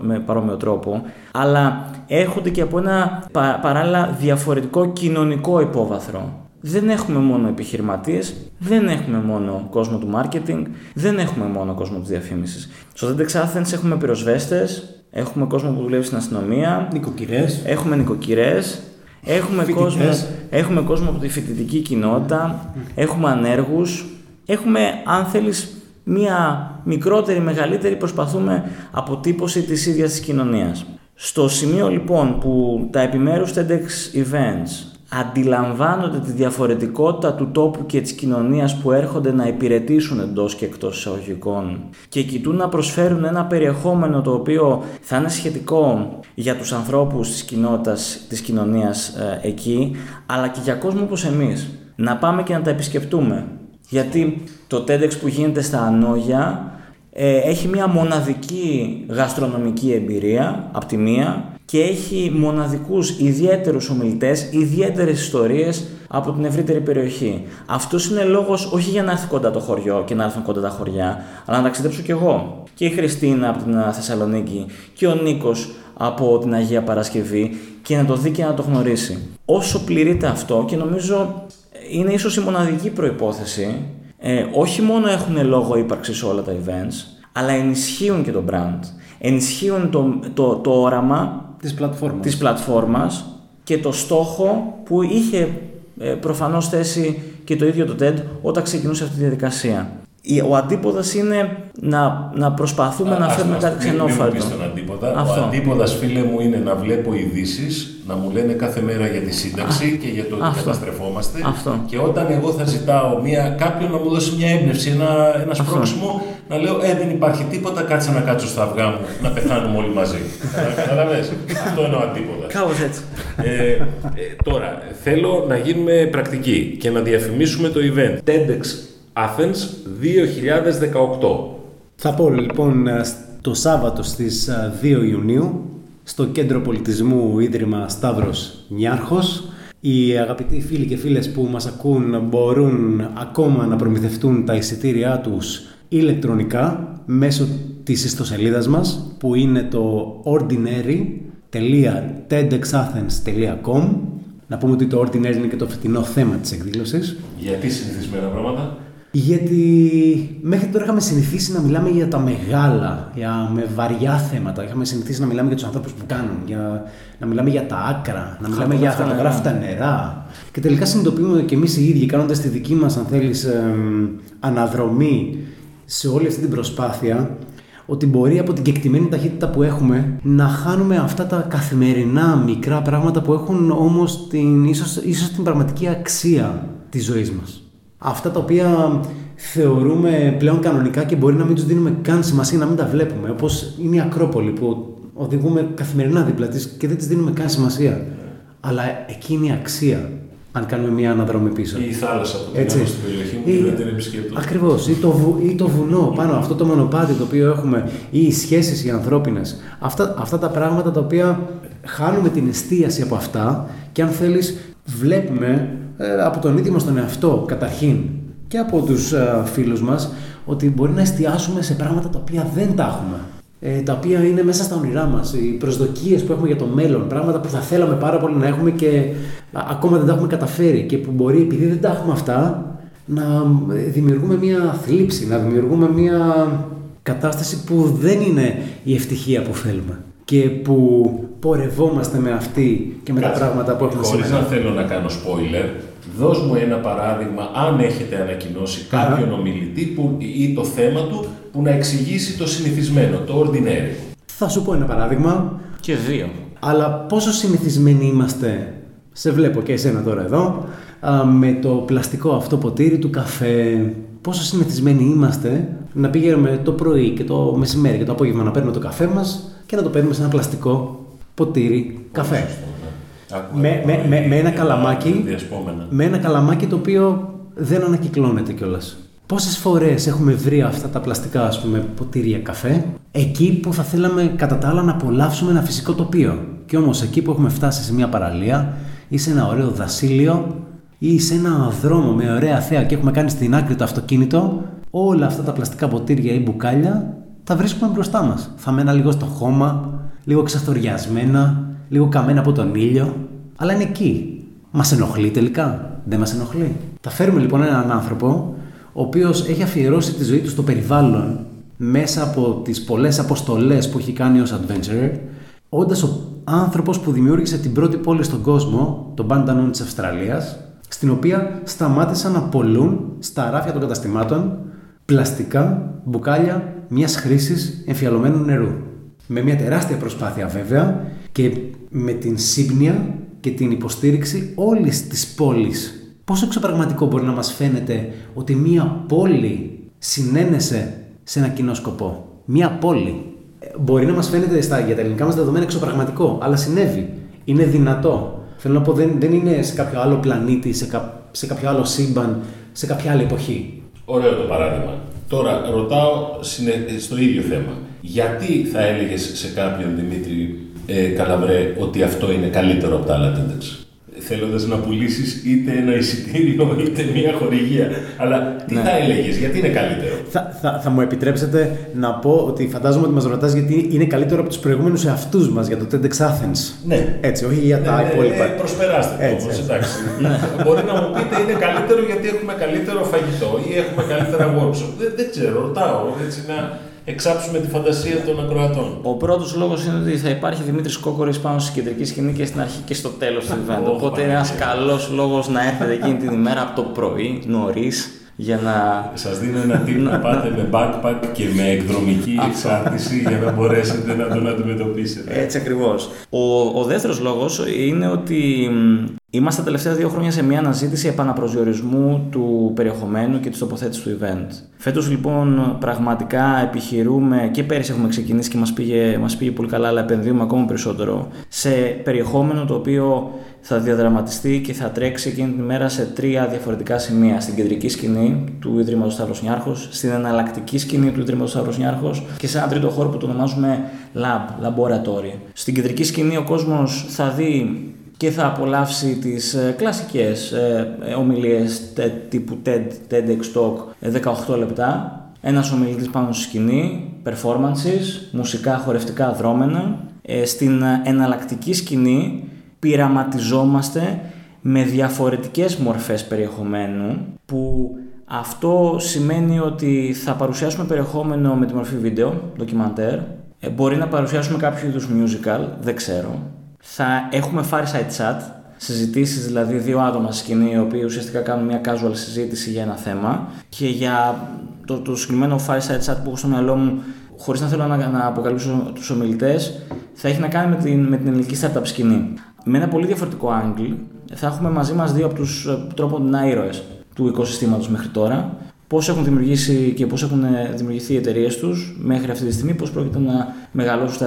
με παρόμοιο τρόπο, αλλά έρχονται και από ένα παράλληλα διαφορετικό κοινωνικό υπόβαθρο. Δεν έχουμε μόνο επιχειρηματίες, δεν έχουμε μόνο κόσμο του marketing, δεν έχουμε μόνο κόσμο της διαφήμισης. Στο TEDx Athens έχουμε πυροσβέστες, έχουμε κόσμο που δουλεύει στην αστυνομία, νοικοκυρές, έχουμε κόσμο από τη φοιτητική κοινότητα, έχουμε ανέργους, έχουμε, αν θέλεις, μία μικρότερη, μεγαλύτερη, προσπαθούμε αποτύπωση της ίδιας της κοινωνίας. Στο σημείο λοιπόν που τα επιμέρους TEDx events αντιλαμβάνονται τη διαφορετικότητα του τόπου και της κοινωνίας που έρχονται να υπηρετήσουν εντός και εκτός εισαγωγικών και κοιτούν να προσφέρουν ένα περιεχόμενο το οποίο θα είναι σχετικό για τους ανθρώπους της κοινότητας, της κοινωνίας εκεί, αλλά και για κόσμο όπως εμείς. Να πάμε και να τα επισκεπτούμε. Γιατί το TEDx που γίνεται στα Ανόγια έχει μια μοναδική γαστρονομική εμπειρία από τη μία και έχει μοναδικούς ιδιαίτερους ομιλητές, ιδιαίτερες ιστορίες από την ευρύτερη περιοχή. Αυτός είναι λόγος όχι για να έρθει κοντά το χωριό και να έρθουν κοντά τα χωριά, αλλά να ταξιδέψω κι εγώ. Και η Χριστίνα από την Θεσσαλονίκη και ο Νίκος από την Αγία Παρασκευή και να το δει και να το γνωρίσει. Όσο πληρείται αυτό, και νομίζω είναι ίσως η μοναδική προϋπόθεση, όχι μόνο έχουν λόγο ύπαρξη σε όλα τα events, αλλά ενισχύουν και το brand. Ενισχύουν το όραμα της πλατφόρμας και το στόχο που είχε προφανώς θέσει και το ίδιο το TED όταν ξεκινούσε αυτή τη διαδικασία. Ο αντίποδας είναι να προσπαθούμε να φέρουμε κάτι ξενόφαρτο. Ο αντίποδας, φίλε μου, είναι να βλέπω ειδήσεις, να μου λένε κάθε μέρα για τη σύνταξη και για το ότι καταστρεφόμαστε. Και όταν εγώ θα ζητάω κάποιον να μου δώσει μια έμπνευση, ένα σπρώξιμο, να λέω δεν υπάρχει τίποτα, κάτσε να κάτσω στα αυγά μου, να πεθάνουμε όλοι μαζί. Καταλαβαίνεις. Αυτό είναι ο αντίποδας. Κάπως έτσι. Τώρα, θέλω να γίνουμε πρακτικοί και να διαφημίσουμε το event TEDx Athens 2018. Θα πω λοιπόν το Σάββατο στις 2 Ιουνίου στο Κέντρο Πολιτισμού Ίδρυμα Σταύρος Νιάρχος. Οι αγαπητοί φίλοι και φίλες που μας ακούν μπορούν ακόμα να προμηθευτούν τα εισιτήριά τους ηλεκτρονικά μέσω της ιστοσελίδας μας που είναι το ordinary.tedxathens.com. Να πούμε ότι το ordinary είναι και το φετινό θέμα της εκδήλωσης. Γιατί συνηθισμένα πράγματα? Γιατί μέχρι τώρα είχαμε συνηθίσει να μιλάμε για τα μεγάλα, με βαριά θέματα. Είχαμε συνηθίσει να μιλάμε για τους ανθρώπους που κάνουν, να μιλάμε για τα άκρα, να μιλάμε για χαλογράφητα νερά. Και τελικά συνειδητοποιούμε και εμείς οι ίδιοι, κάνοντας τη δική μας, αν θέλεις, αναδρομή σε όλη αυτή την προσπάθεια, ότι μπορεί από την κεκτημένη ταχύτητα που έχουμε να χάνουμε αυτά τα καθημερινά μικρά πράγματα που έχουν όμως ίσως την πραγματική αξία της ζωής μας. Αυτά τα οποία θεωρούμε πλέον κανονικά και μπορεί να μην τους δίνουμε καν σημασία, να μην τα βλέπουμε. Όπως είναι η Ακρόπολη που οδηγούμε καθημερινά δίπλα της και δεν της δίνουμε καν σημασία. Αλλά εκείνη η αξία, αν κάνουμε μια αναδρομή πίσω. Ή η θάλασσα που είναι στην περιοχή μου και δεν την επισκέπτω. Ακριβώς. Ή το βουνό πάνω, αυτό το μονοπάτι το οποίο έχουμε, ή οι σχέσεις οι ανθρώπινες. Αυτά τα πράγματα τα οποία χάνουμε την εστίαση από αυτά και αν θέλεις βλέπουμε από τον ίδιο μας τον εαυτό καταρχήν και από τους φίλους μας ότι μπορεί να εστιάσουμε σε πράγματα τα οποία δεν τα έχουμε, τα οποία είναι μέσα στα όνειρά μας, οι προσδοκίες που έχουμε για το μέλλον, πράγματα που θα θέλαμε πάρα πολύ να έχουμε και ακόμα δεν τα έχουμε καταφέρει και που μπορεί, επειδή δεν τα έχουμε αυτά, να δημιουργούμε μια θλίψη, να δημιουργούμε μια κατάσταση που δεν είναι η ευτυχία που θέλουμε και που πορευόμαστε με αυτή και με τα πράγματα που έχουμε σήμερα. Χωρίς να θέλω να κάνω spoiler, δώσ' μου ένα παράδειγμα, αν έχετε ανακοινώσει κάποιον ομιλητή ή το θέμα του, που να εξηγήσει το συνηθισμένο, το ordinary. Θα σου πω ένα παράδειγμα. Και δύο. Αλλά πόσο συνηθισμένοι είμαστε, σε βλέπω και εσένα τώρα εδώ, με το πλαστικό αυτό ποτήρι του καφέ. Πόσο συνηθισμένοι είμαστε να πηγαίνουμε το πρωί και το μεσημέρι και το απόγευμα να παίρνουμε το καφέ μας και να το παίρνουμε σε ένα πλαστικό ποτήρι καφέ. Με ένα καλαμάκι το οποίο δεν ανακυκλώνεται κιόλας. Πόσες φορές έχουμε βρει αυτά τα πλαστικά, ας πούμε, ποτήρια καφέ, εκεί που θα θέλαμε κατά τα άλλα να απολαύσουμε ένα φυσικό τοπίο. Και όμως εκεί που έχουμε φτάσει σε μια παραλία ή σε ένα ωραίο δασίλειο ή σε ένα δρόμο με ωραία θέα και έχουμε κάνει στην άκρη το αυτοκίνητο, όλα αυτά τα πλαστικά ποτήρια ή μπουκάλια θα βρίσκουμε μπροστά μας. Θα μένα λίγο στο χώμα, λίγο ξαθοριασμένα, λίγο καμένα από τον ήλιο, αλλά είναι εκεί. Μας ενοχλεί τελικά? Δεν μας ενοχλεί. Θα φέρουμε λοιπόν έναν άνθρωπο ο οποίος έχει αφιερώσει τη ζωή του στο περιβάλλον μέσα από τις πολλές αποστολές που έχει κάνει ως adventurer, όντας ο άνθρωπος που δημιούργησε την πρώτη πόλη στον κόσμο, το Bandano της Αυστραλίας, στην οποία σταμάτησαν να πολλούν στα ράφια των καταστημάτων πλαστικά μπουκάλια μιας χρήσης εμφιαλωμένου νερού. Με μια τεράστια προσπάθεια βέβαια και με την σύμπνοια και την υποστήριξη όλης της πόλης. Πόσο ξεπραγματικό μπορεί να μας φαίνεται ότι μία πόλη συνένεσε σε ένα κοινό σκοπό? Μία πόλη. Μπορεί να μας φαίνεται για τα ελληνικά μας δεδομένα εξωπραγματικό, αλλά συνέβη. Είναι δυνατό. Θέλω να πω, δεν είναι σε κάποιο άλλο πλανήτη, σε κάποιο άλλο σύμπαν, σε κάποια άλλη εποχή. Ωραίο το παράδειγμα. Τώρα ρωτάω στο ίδιο θέμα. Γιατί θα έλεγες σε κάποιον, Δημήτρη Καλαβρέ, ότι αυτό είναι καλύτερο από τα άλλα TEDx? Θέλοντας να πουλήσεις είτε ένα εισιτήριο είτε μια χορηγία. Αλλά τι θα έλεγες, γιατί είναι καλύτερο? Θα μου επιτρέψετε να πω ότι φαντάζομαι ότι μας ρωτάς γιατί είναι καλύτερο από τους προηγούμενους εαυτούς μας για το TEDx Athens. Ναι. Έτσι, όχι για τα υπόλοιπα. Προσπεράστε το έτσι, όμως, εντάξει. Μπορεί να μου πείτε είναι καλύτερο γιατί έχουμε καλύτερο φαγητό ή έχουμε καλύτερα workshop. Δεν ξέρω, ρωτάω έτσι να εξάψουμε τη φαντασία των ακροατών. Ο πρώτος λόγος είναι ότι θα υπάρχει Δημήτρης Κόκορης πάνω στη κεντρική σκηνή και στην αρχή και στο τέλος του event. Οπότε είναι ένας καλός λόγος να έρθετε εκείνη την ημέρα από το πρωί, νωρίς, για να. Σας δίνω ένα tip να πάτε με backpack και με εκδρομική εξάρτηση για να μπορέσετε να τον αντιμετωπίσετε. Έτσι ακριβώς. Ο δεύτερος λόγος είναι ότι είμαστε τα τελευταία 2 χρόνια σε μια αναζήτηση επαναπροσδιορισμού του περιεχομένου και της τοποθέτησης του event. Φέτος λοιπόν πραγματικά επιχειρούμε, και πέρυσι έχουμε ξεκινήσει και μας πήγε πολύ καλά, αλλά επενδύουμε ακόμα περισσότερο σε περιεχόμενο το οποίο θα διαδραματιστεί και θα τρέξει εκείνη την ημέρα σε 3 διαφορετικά σημεία. Στην κεντρική σκηνή του Ιδρύματος Σταύρος Νιάρχος, στην εναλλακτική σκηνή του Ιδρύματος Σταύρος Νιάρχος και σε ένα τρίτο χώρο που το ονομάζουμε Lab, Laboratory. Στην κεντρική σκηνή ο κόσμος θα δει και θα απολαύσει τις κλασικές ομιλίες τύπου TED, TEDx.talk 18 λεπτά. Ένας ομιλητής πάνω στη σκηνή, performances, μουσικά, χορευτικά, δρόμενα. Στην εναλλακτική σκηνή πειραματιζόμαστε με διαφορετικές μορφές περιεχομένου, που αυτό σημαίνει ότι θα παρουσιάσουμε περιεχόμενο με τη μορφή βίντεο, ντοκιμαντέρ. Μπορεί να παρουσιάσουμε κάποιο είδους musical, δεν ξέρω. Θα έχουμε fireside chat, συζητήσεις δηλαδή 2 άτομα στη σκηνή, οι οποίοι ουσιαστικά κάνουν μια casual συζήτηση για ένα θέμα, και για το συγκεκριμένο fireside chat που έχω στο μυαλό μου, χωρίς να θέλω να αποκαλύψω τους ομιλητές, θα έχει να κάνει με την ελληνική startup σκηνή. Με ένα πολύ διαφορετικό angle, θα έχουμε μαζί μας 2 από τους τρόποντες ήρωες του οικοσυστήματος μέχρι τώρα, πώς έχουν δημιουργήσει και πώς έχουν δημιουργηθεί οι εταιρείες τους μέχρι αυτή τη στιγμή, πώς πρόκειται να μεγαλώσουν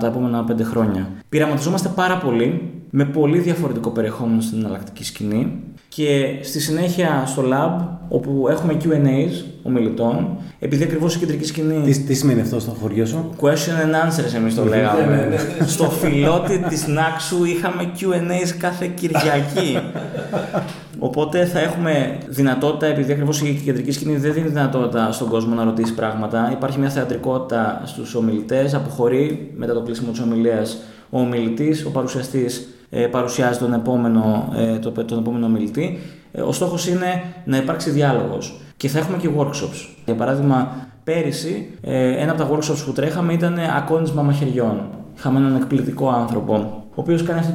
τα επόμενα 5 χρόνια. Πειραματιζόμαστε πάρα πολύ με πολύ διαφορετικό περιεχόμενο στην εναλλακτική σκηνή και στη συνέχεια στο lab, όπου έχουμε Q&As ομιλητών, επειδή ακριβώς η κεντρική σκηνή. Τι σημαίνει αυτό στο χωριό σου? Question and answers, εμείς το λέγαμε. Στο Φιλότη της Νάξου είχαμε Q&As κάθε Κυριακή. Οπότε θα έχουμε δυνατότητα, επειδή ακριβώς η κεντρική σκηνή δεν δίνει δυνατότητα στον κόσμο να ρωτήσει πράγματα, υπάρχει μια θεατρικότητα στους ομιλητές, αποχωρεί μετά το κλείσιμο της ομιλίας ο ομιλητής, ο παρουσιαστής παρουσιάζει τον επόμενο ομιλητή. Ο στόχος είναι να υπάρξει διάλογος και θα έχουμε και workshops. Για παράδειγμα, πέρυσι ένα από τα workshops που τρέχαμε ήταν ακόνισμα μαχαιριών. Είχαμε έναν εκπληκτικό άνθρωπο, ο οποίος κάνει αυτή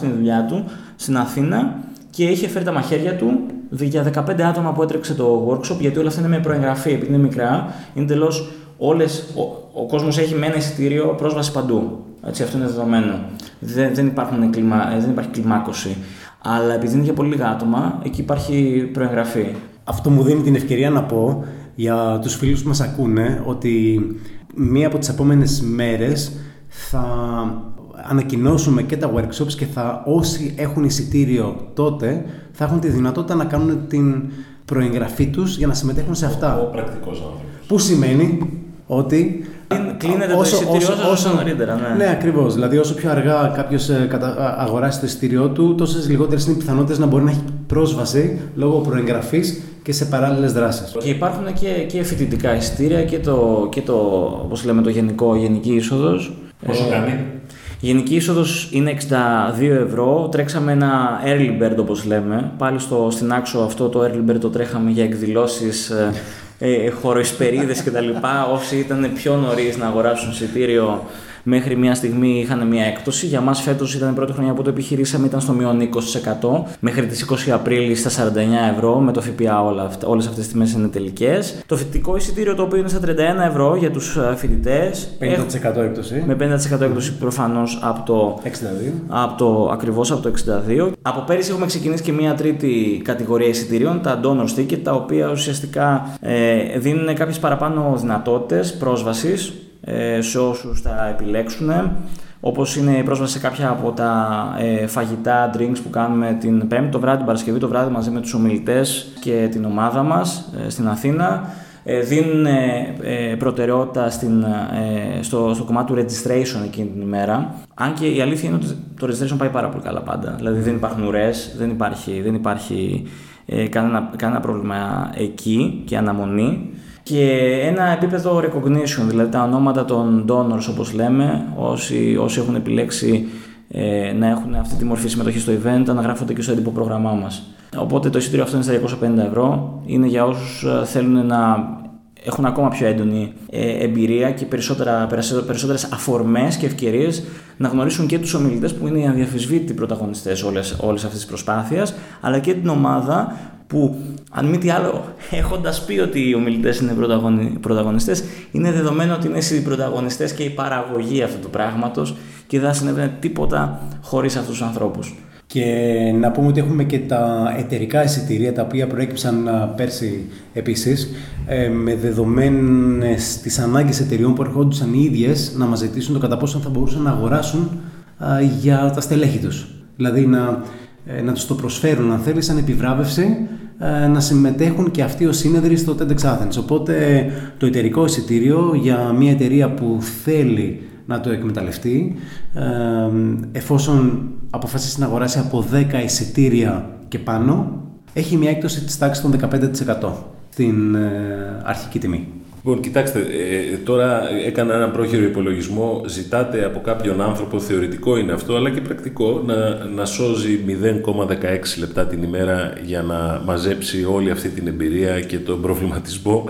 τη δουλειά του στην Αθήνα, και είχε φέρει τα μαχαίρια του για 15 άτομα που έτρεξε το workshop, γιατί όλα αυτά είναι με προεγγραφή, επειδή είναι μικρά, είναι τελώς όλες, ο κόσμος έχει με ένα εισιτήριο πρόσβαση παντού. Έτσι, αυτό είναι δεδομένο. Δεν υπάρχει κλιμάκωση. Αλλά επειδή είναι για πολύ λίγα άτομα, εκεί υπάρχει προεγγραφή. Αυτό μου δίνει την ευκαιρία να πω για τους φίλους που μας ακούνε ότι μία από τις επόμενες μέρες θα ανακοινώσουμε και τα workshops και όσοι έχουν εισιτήριο τότε θα έχουν τη δυνατότητα να κάνουν την προεγγραφή τους για να συμμετέχουν σε αυτά. Ο πρακτικός άνθρωπος. Που σημαίνει ότι... Κλείνεται το εισιτήριό όσο νωρίτερα. Ναι, ναι, ακριβώς. Δηλαδή, όσο πιο αργά κάποιος αγοράσει το εισιτήριό του, τόσες λιγότερες είναι οι πιθανότητες να μπορεί να έχει πρόσβαση λόγω προεγγραφής και σε παράλληλες δράσεις. Και υπάρχουν και φοιτητικά εισιτήρια και το όπως λέμε, το γενική είσοδος. Πόσο κάνει? Γενική είσοδος είναι 62€. Τρέξαμε ένα early bird, όπως λέμε. Πάλι στην άξο αυτό το early bird το τρέχαμε για εκδηλώσεις, χοροϊσπερίδες κτλ. Όσοι ήταν πιο νωρίς να αγοράσουν εισιτήριο, μέχρι μια στιγμή είχαν μια έκπτωση. Για μας φέτος ήταν η πρώτη χρονιά που το επιχειρήσαμε, ήταν στο μείον 20%. Μέχρι τις 20 Απρίλη στα 49€, με το ΦΠΑ όλες αυτές τις τιμές είναι τελικές. Το φοιτητικό εισιτήριο, το οποίο είναι στα 31€ για τους φοιτητές. 50% έκπτωση. Με 50% έκπτωση προφανώς από το 62. Από πέρυσι έχουμε ξεκινήσει και μια τρίτη κατηγορία εισιτήριων, τα donors ticket, τα οποία ουσιαστικά δίνουν κάποιες παραπάνω δυνατότητες πρόσβασης σε όσους τα επιλέξουν, όπως είναι η πρόσβαση σε κάποια από τα φαγητά, drinks που κάνουμε την Πέμπτη το βράδυ, την Παρασκευή το βράδυ μαζί με τους ομιλητές και την ομάδα μας στην Αθήνα. Δίνουν προτεραιότητα στο κομμάτι του registration εκείνη την ημέρα. Αν και η αλήθεια είναι ότι το registration πάει πάρα πολύ καλά πάντα. Δηλαδή δεν υπάρχουν ουρές, δεν υπάρχει κανένα πρόβλημα εκεί και αναμονή. Και ένα επίπεδο recognition, δηλαδή τα ονόματα των donors, όπως λέμε, όσοι έχουν επιλέξει να έχουν αυτή τη μορφή συμμετοχή στο event, αναγράφονται και στο έντυπο πρόγραμμά μας. Οπότε το εισιτήριο αυτό είναι στα 250€. Είναι για όσους θέλουν να έχουν ακόμα πιο έντονη εμπειρία και περισσότερες αφορμές και ευκαιρίες να γνωρίσουν και τους ομιλητές που είναι οι αδιαφυσβήτητοι πρωταγωνιστές όλης αυτής της προσπάθειας, αλλά και την ομάδα που, αν μη τι άλλο, έχοντας πει ότι οι ομιλητές είναι πρωταγωνιστές, είναι δεδομένο ότι είναι οι πρωταγωνιστές και η παραγωγή αυτού του πράγματος και δεν θα συνέβαινε τίποτα χωρίς αυτούς τους ανθρώπους. Και να πούμε ότι έχουμε και τα εταιρικά εισιτήρια, τα οποία προέκυψαν πέρσι επίσης, με δεδομένες τις ανάγκες εταιριών που ερχόντουσαν οι ίδιες να μας ζητήσουν το κατά πόσο θα μπορούσαν να αγοράσουν για τα στελέχη τους. Δηλαδή να τους το προσφέρουν, αν θέλει, σαν επιβράβευση, να συμμετέχουν και αυτοί ως σύνεδροι στο TEDx Athens. Οπότε το εταιρικό εισιτήριο για μια εταιρεία που θέλει να το εκμεταλλευτεί, εφόσον αποφασίσει να αγοράσει από 10 εισιτήρια και πάνω, έχει μια έκπτωση της τάξης των 15% στην αρχική τιμή. Λοιπόν, κοιτάξτε, τώρα έκανα έναν πρόχειρο υπολογισμό. Ζητάτε από κάποιον άνθρωπο, θεωρητικό είναι αυτό, αλλά και πρακτικό, να σώζει 0,16 λεπτά την ημέρα για να μαζέψει όλη αυτή την εμπειρία και τον προβληματισμό.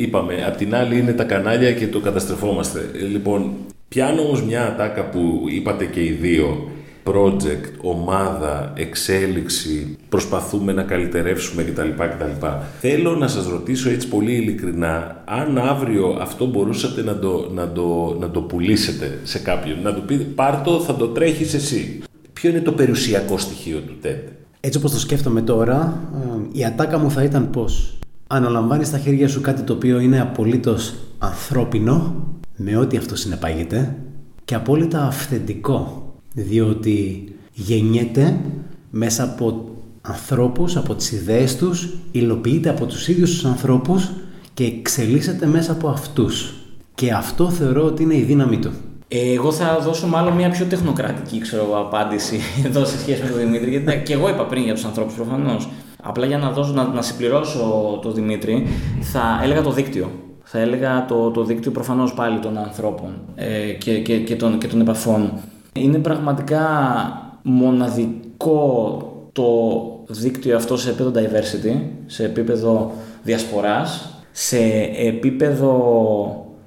Είπαμε, απ' την άλλη είναι τα κανάλια και το καταστρεφόμαστε. Λοιπόν, πιάνω όμως μια ατάκα που είπατε και οι δύο. Project, ομάδα, εξέλιξη, προσπαθούμε να καλυτερεύσουμε κτλ. Θέλω να σας ρωτήσω έτσι πολύ ειλικρινά, αν αύριο αυτό μπορούσατε να το πουλήσετε σε κάποιον, να του πείτε πάρ' το, θα το τρέχεις εσύ. Ποιο είναι το περιουσιακό στοιχείο του TED? Έτσι όπως το σκέφτομαι τώρα, η ατάκα μου θα ήταν πως αναλαμβάνεις στα χέρια σου κάτι το οποίο είναι απολύτως ανθρώπινο, με ό,τι αυτό συνεπάγεται, και απόλυτα αυθεντικό. Διότι γεννιέται μέσα από ανθρώπους, από τις ιδέες τους, υλοποιείται από τους ίδιους τους ανθρώπους και εξελίσσεται μέσα από αυτούς. Και αυτό θεωρώ ότι είναι η δύναμη του. Εγώ θα δώσω μάλλον μια πιο τεχνοκρατική απάντηση εδώ σε σχέση με τον Δημήτρη, γιατί και εγώ είπα πριν για τους ανθρώπους προφανώς. Απλά για να συμπληρώσω τον Δημήτρη, θα έλεγα το δίκτυο. Θα έλεγα το δίκτυο προφανώς πάλι των ανθρώπων και των επαφών. Είναι πραγματικά μοναδικό το δίκτυο αυτό σε επίπεδο diversity, σε επίπεδο διασποράς, σε επίπεδο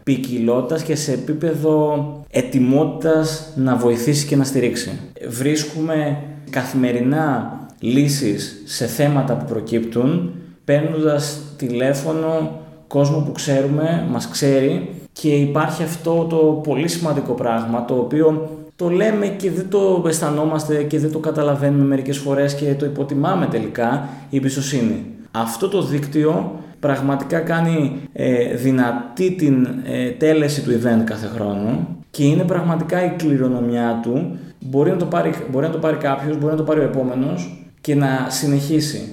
ποικιλότητας και σε επίπεδο ετοιμότητας να βοηθήσει και να στηρίξει. Βρίσκουμε καθημερινά λύσεις σε θέματα που προκύπτουν, παίρνοντας τηλέφωνο κόσμο που ξέρουμε, μας ξέρει, Και υπάρχει αυτό το πολύ σημαντικό πράγμα, το οποίο το λέμε και δεν το αισθανόμαστε και δεν το καταλαβαίνουμε μερικές φορές και το υποτιμάμε τελικά, η εμπιστοσύνη. Αυτό το δίκτυο πραγματικά κάνει δυνατή την τέλεση του event κάθε χρόνο και είναι πραγματικά η κληρονομιά του. Μπορεί να το πάρει, κάποιος, μπορεί να το πάρει ο επόμενος και να συνεχίσει.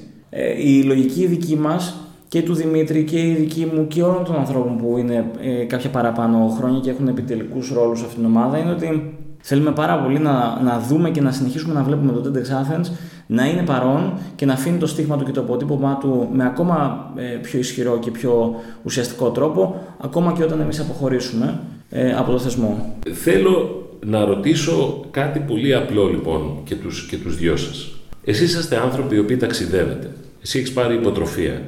Η λογική δική μας και του Δημήτρη και η δική μου και όλων των ανθρώπων που είναι κάποια παραπάνω χρόνια και έχουν επιτελικούς ρόλους σε αυτήν την ομάδα είναι ότι θέλουμε πάρα πολύ να δούμε και να συνεχίσουμε να βλέπουμε το TEDx Athens να είναι παρόν και να αφήνει το στίγμα του και το αποτύπωμά του με ακόμα πιο ισχυρό και πιο ουσιαστικό τρόπο, ακόμα και όταν εμείς αποχωρήσουμε από το θεσμό. Θέλω να ρωτήσω κάτι πολύ απλό λοιπόν και τους δυο σας. Εσείς είστε άνθρωποι οι οποίοι ταξιδεύετε. Εσύ έχεις πάρει υποτροφία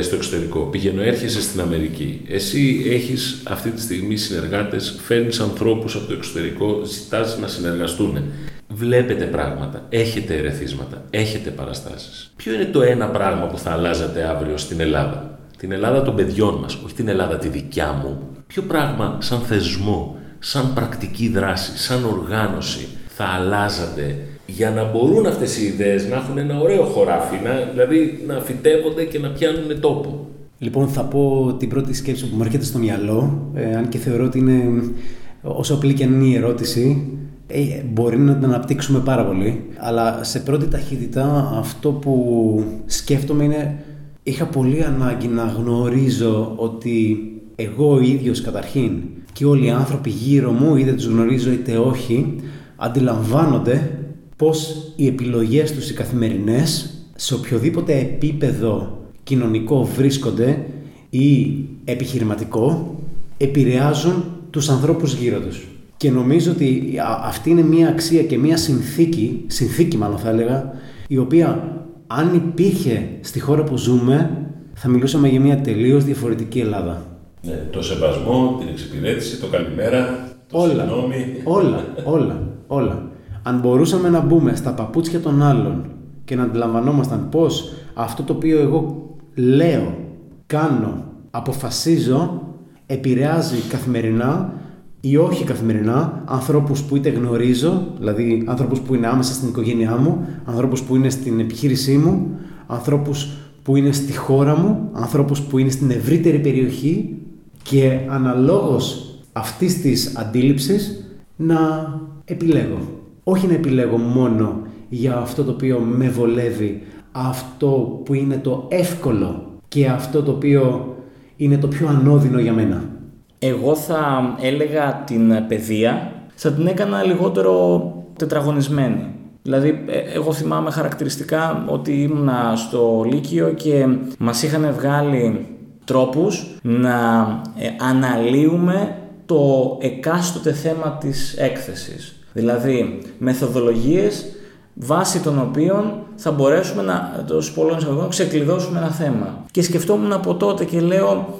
στο εξωτερικό, πηγαίνω-έρχεσαι στην Αμερική. Εσύ έχεις αυτή τη στιγμή συνεργάτες, φέρνεις ανθρώπους από το εξωτερικό, ζητάς να συνεργαστούν. Βλέπετε πράγματα, έχετε ερεθίσματα, έχετε παραστάσεις. Ποιο είναι το ένα πράγμα που θα αλλάζατε αύριο στην Ελλάδα? Την Ελλάδα των παιδιών μας, όχι την Ελλάδα τη δικιά μου. Ποιο πράγμα σαν θεσμό, σαν πρακτική δράση, σαν οργάνωση θα αλλάζατε για να μπορούν αυτές οι ιδέες να έχουν ένα ωραίο χωράφι, δηλαδή να φυτεύονται και να πιάνουν τόπο? Λοιπόν, θα πω την πρώτη σκέψη που μου έρχεται στο μυαλό, αν και θεωρώ ότι είναι, όσο απλή και αν είναι η ερώτηση, μπορεί να την αναπτύξουμε πάρα πολύ, αλλά σε πρώτη ταχύτητα αυτό που σκέφτομαι είναι, είχα πολύ ανάγκη να γνωρίζω ότι εγώ ο ίδιος καταρχήν και όλοι οι άνθρωποι γύρω μου, είτε τους γνωρίζω είτε όχι, αντιλαμβάνονται πως οι επιλογές τους οι καθημερινές σε οποιοδήποτε επίπεδο κοινωνικό βρίσκονται ή επιχειρηματικό επηρεάζουν τους ανθρώπους γύρω τους. Και νομίζω ότι αυτή είναι μία αξία και μία συνθήκη θα έλεγα, η οποία αν υπήρχε στη χώρα που ζούμε θα μιλούσαμε για μία τελείως διαφορετική Ελλάδα. Ναι, το σεβασμό, την εξυπηρέτηση, το καλημέρα, το συγγνώμη. Όλα. Αν μπορούσαμε να μπούμε στα παπούτσια των άλλων και να αντιλαμβανόμασταν πως αυτό το οποίο εγώ λέω, κάνω, αποφασίζω, επηρεάζει καθημερινά ή όχι καθημερινά ανθρώπους που είτε γνωρίζω, δηλαδή ανθρώπους που είναι άμεσα στην οικογένειά μου, ανθρώπους που είναι στην επιχείρησή μου, ανθρώπους που είναι στη χώρα μου, ανθρώπους που είναι στην ευρύτερη περιοχή και αναλόγως αυτής της αντίληψης να επιλέγω. Όχι να επιλέγω μόνο για αυτό το οποίο με βολεύει, αυτό που είναι το εύκολο και αυτό το οποίο είναι το πιο ανώδυνο για μένα. Εγώ θα έλεγα την παιδεία, θα την έκανα λιγότερο τετραγωνισμένη. Δηλαδή, εγώ θυμάμαι χαρακτηριστικά ότι ήμουνα στο Λύκειο και μας είχαν βγάλει τρόπους να αναλύουμε το εκάστοτε θέμα της έκθεσης. Δηλαδή, μεθοδολογίες βάσει των οποίων θα μπορέσουμε να ξεκλειδώσουμε ένα θέμα. Και σκεφτόμουν από τότε και λέω,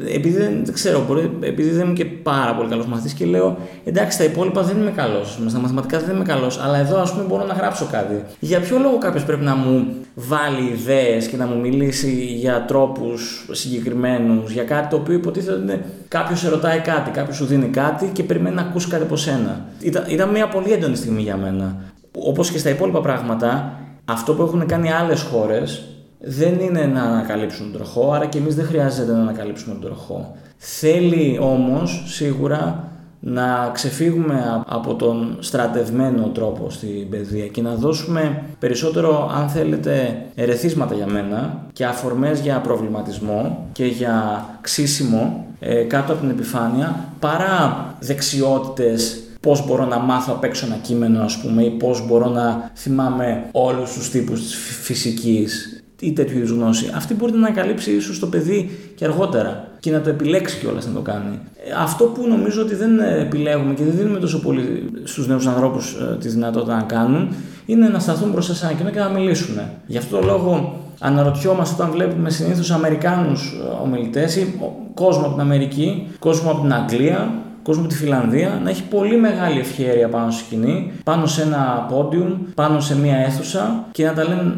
επειδή δεν είμαι και πάρα πολύ καλός μαθητής, και λέω, εντάξει, τα υπόλοιπα δεν είμαι καλός, στα μαθηματικά δεν είμαι καλός, αλλά εδώ ας πούμε μπορώ να γράψω κάτι. Για ποιο λόγο κάποιος πρέπει να μου βάλει ιδέες και να μου μιλήσει για τρόπους συγκεκριμένους, για κάτι το οποίο υποτίθεται ότι κάποιος σε ρωτάει κάτι, κάποιος σου δίνει κάτι και περιμένει να ακούσει κάτι από σένα. Ήταν μια πολύ έντονη στιγμή για μένα. Όπως και στα υπόλοιπα πράγματα, αυτό που έχουν κάνει άλλες χώρες δεν είναι να ανακαλύψουν τον τροχό, άρα και εμείς δεν χρειάζεται να ανακαλύψουμε τον τροχό. Θέλει όμως σίγουρα να ξεφύγουμε από τον στρατευμένο τρόπο στην παιδεία και να δώσουμε περισσότερο, αν θέλετε, ερεθίσματα για μένα και αφορμές για προβληματισμό και για ξύσιμο κάτω από την επιφάνεια, παρά δεξιότητες πώς μπορώ να μάθω απ' έξω ένα κείμενο, ας πούμε, ή πώς μπορώ να θυμάμαι όλους τους τύπους της φυσικής ή τέτοιου είδους γνώση. Αυτή μπορείτε να ανακαλύψει ίσως το παιδί και αργότερα και να το επιλέξει κιόλας να το κάνει. Αυτό που νομίζω ότι δεν επιλέγουμε και δεν δίνουμε τόσο πολύ στους νέους ανθρώπους τη δυνατότητα να κάνουν είναι να σταθούν μπροστά σε ένα κοινό και να μιλήσουν. Γι' αυτό το λόγο αναρωτιόμαστε όταν βλέπουμε συνήθως Αμερικάνους ομιλητές ή κόσμο από την Αμερική, κόσμο από την Αγγλία, κόσμο από τη Φιλανδία, να έχει πολύ μεγάλη ευχέρεια πάνω στη σκηνή, πάνω σε ένα πόντιουμ, πάνω σε μία αίθουσα και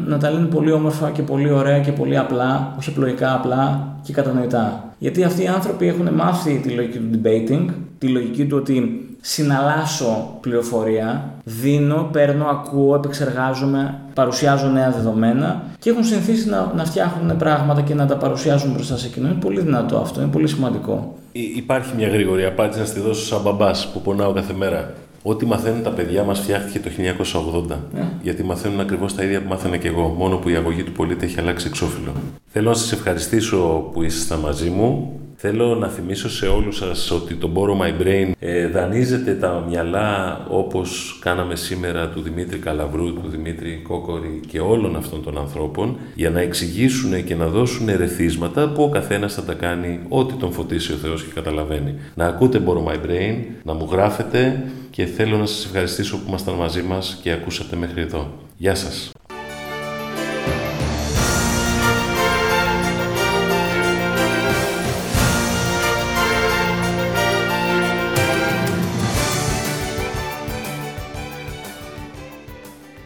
να τα λένε πολύ όμορφα και πολύ ωραία και πολύ απλά, όχι απλοϊκά απλά και κατανοητά. Γιατί αυτοί οι άνθρωποι έχουν μάθει τη λογική του debating, τη λογική του ότι συναλλάσσω πληροφορία, δίνω, παίρνω, ακούω, επεξεργάζομαι, παρουσιάζω νέα δεδομένα και έχουν συνηθίσει να φτιάχνουν πράγματα και να τα παρουσιάζουν μπροστά σε κοινό. Είναι πολύ δυνατό αυτό, είναι πολύ σημαντικό. Υπάρχει μια γρήγορη απάντηση να στη δώσω σαν μπαμπάς που πονάω κάθε μέρα. Ό,τι μαθαίνουν τα παιδιά μας φτιάχτηκε το 1980. Γιατί μαθαίνουν ακριβώς τα ίδια που μάθαινα και εγώ, μόνο που η αγωγή του πολίτη έχει αλλάξει εξώφυλλο. Θέλω να σας ευχαριστήσω που ήσασταν μαζί μου. Θέλω να θυμίσω σε όλους σας ότι το Borrow My Brain δανείζεται τα μυαλά όπως κάναμε σήμερα του Δημήτρη Καλαβρού, του Δημήτρη Κόκορη και όλων αυτών των ανθρώπων για να εξηγήσουν και να δώσουν ερεθίσματα που ο καθένας θα τα κάνει ό,τι τον φωτίσει ο Θεός και καταλαβαίνει. Να ακούτε Borrow My Brain, να μου γράφετε και θέλω να σας ευχαριστήσω που ήμασταν μαζί μας και ακούσατε μέχρι εδώ. Γεια σας!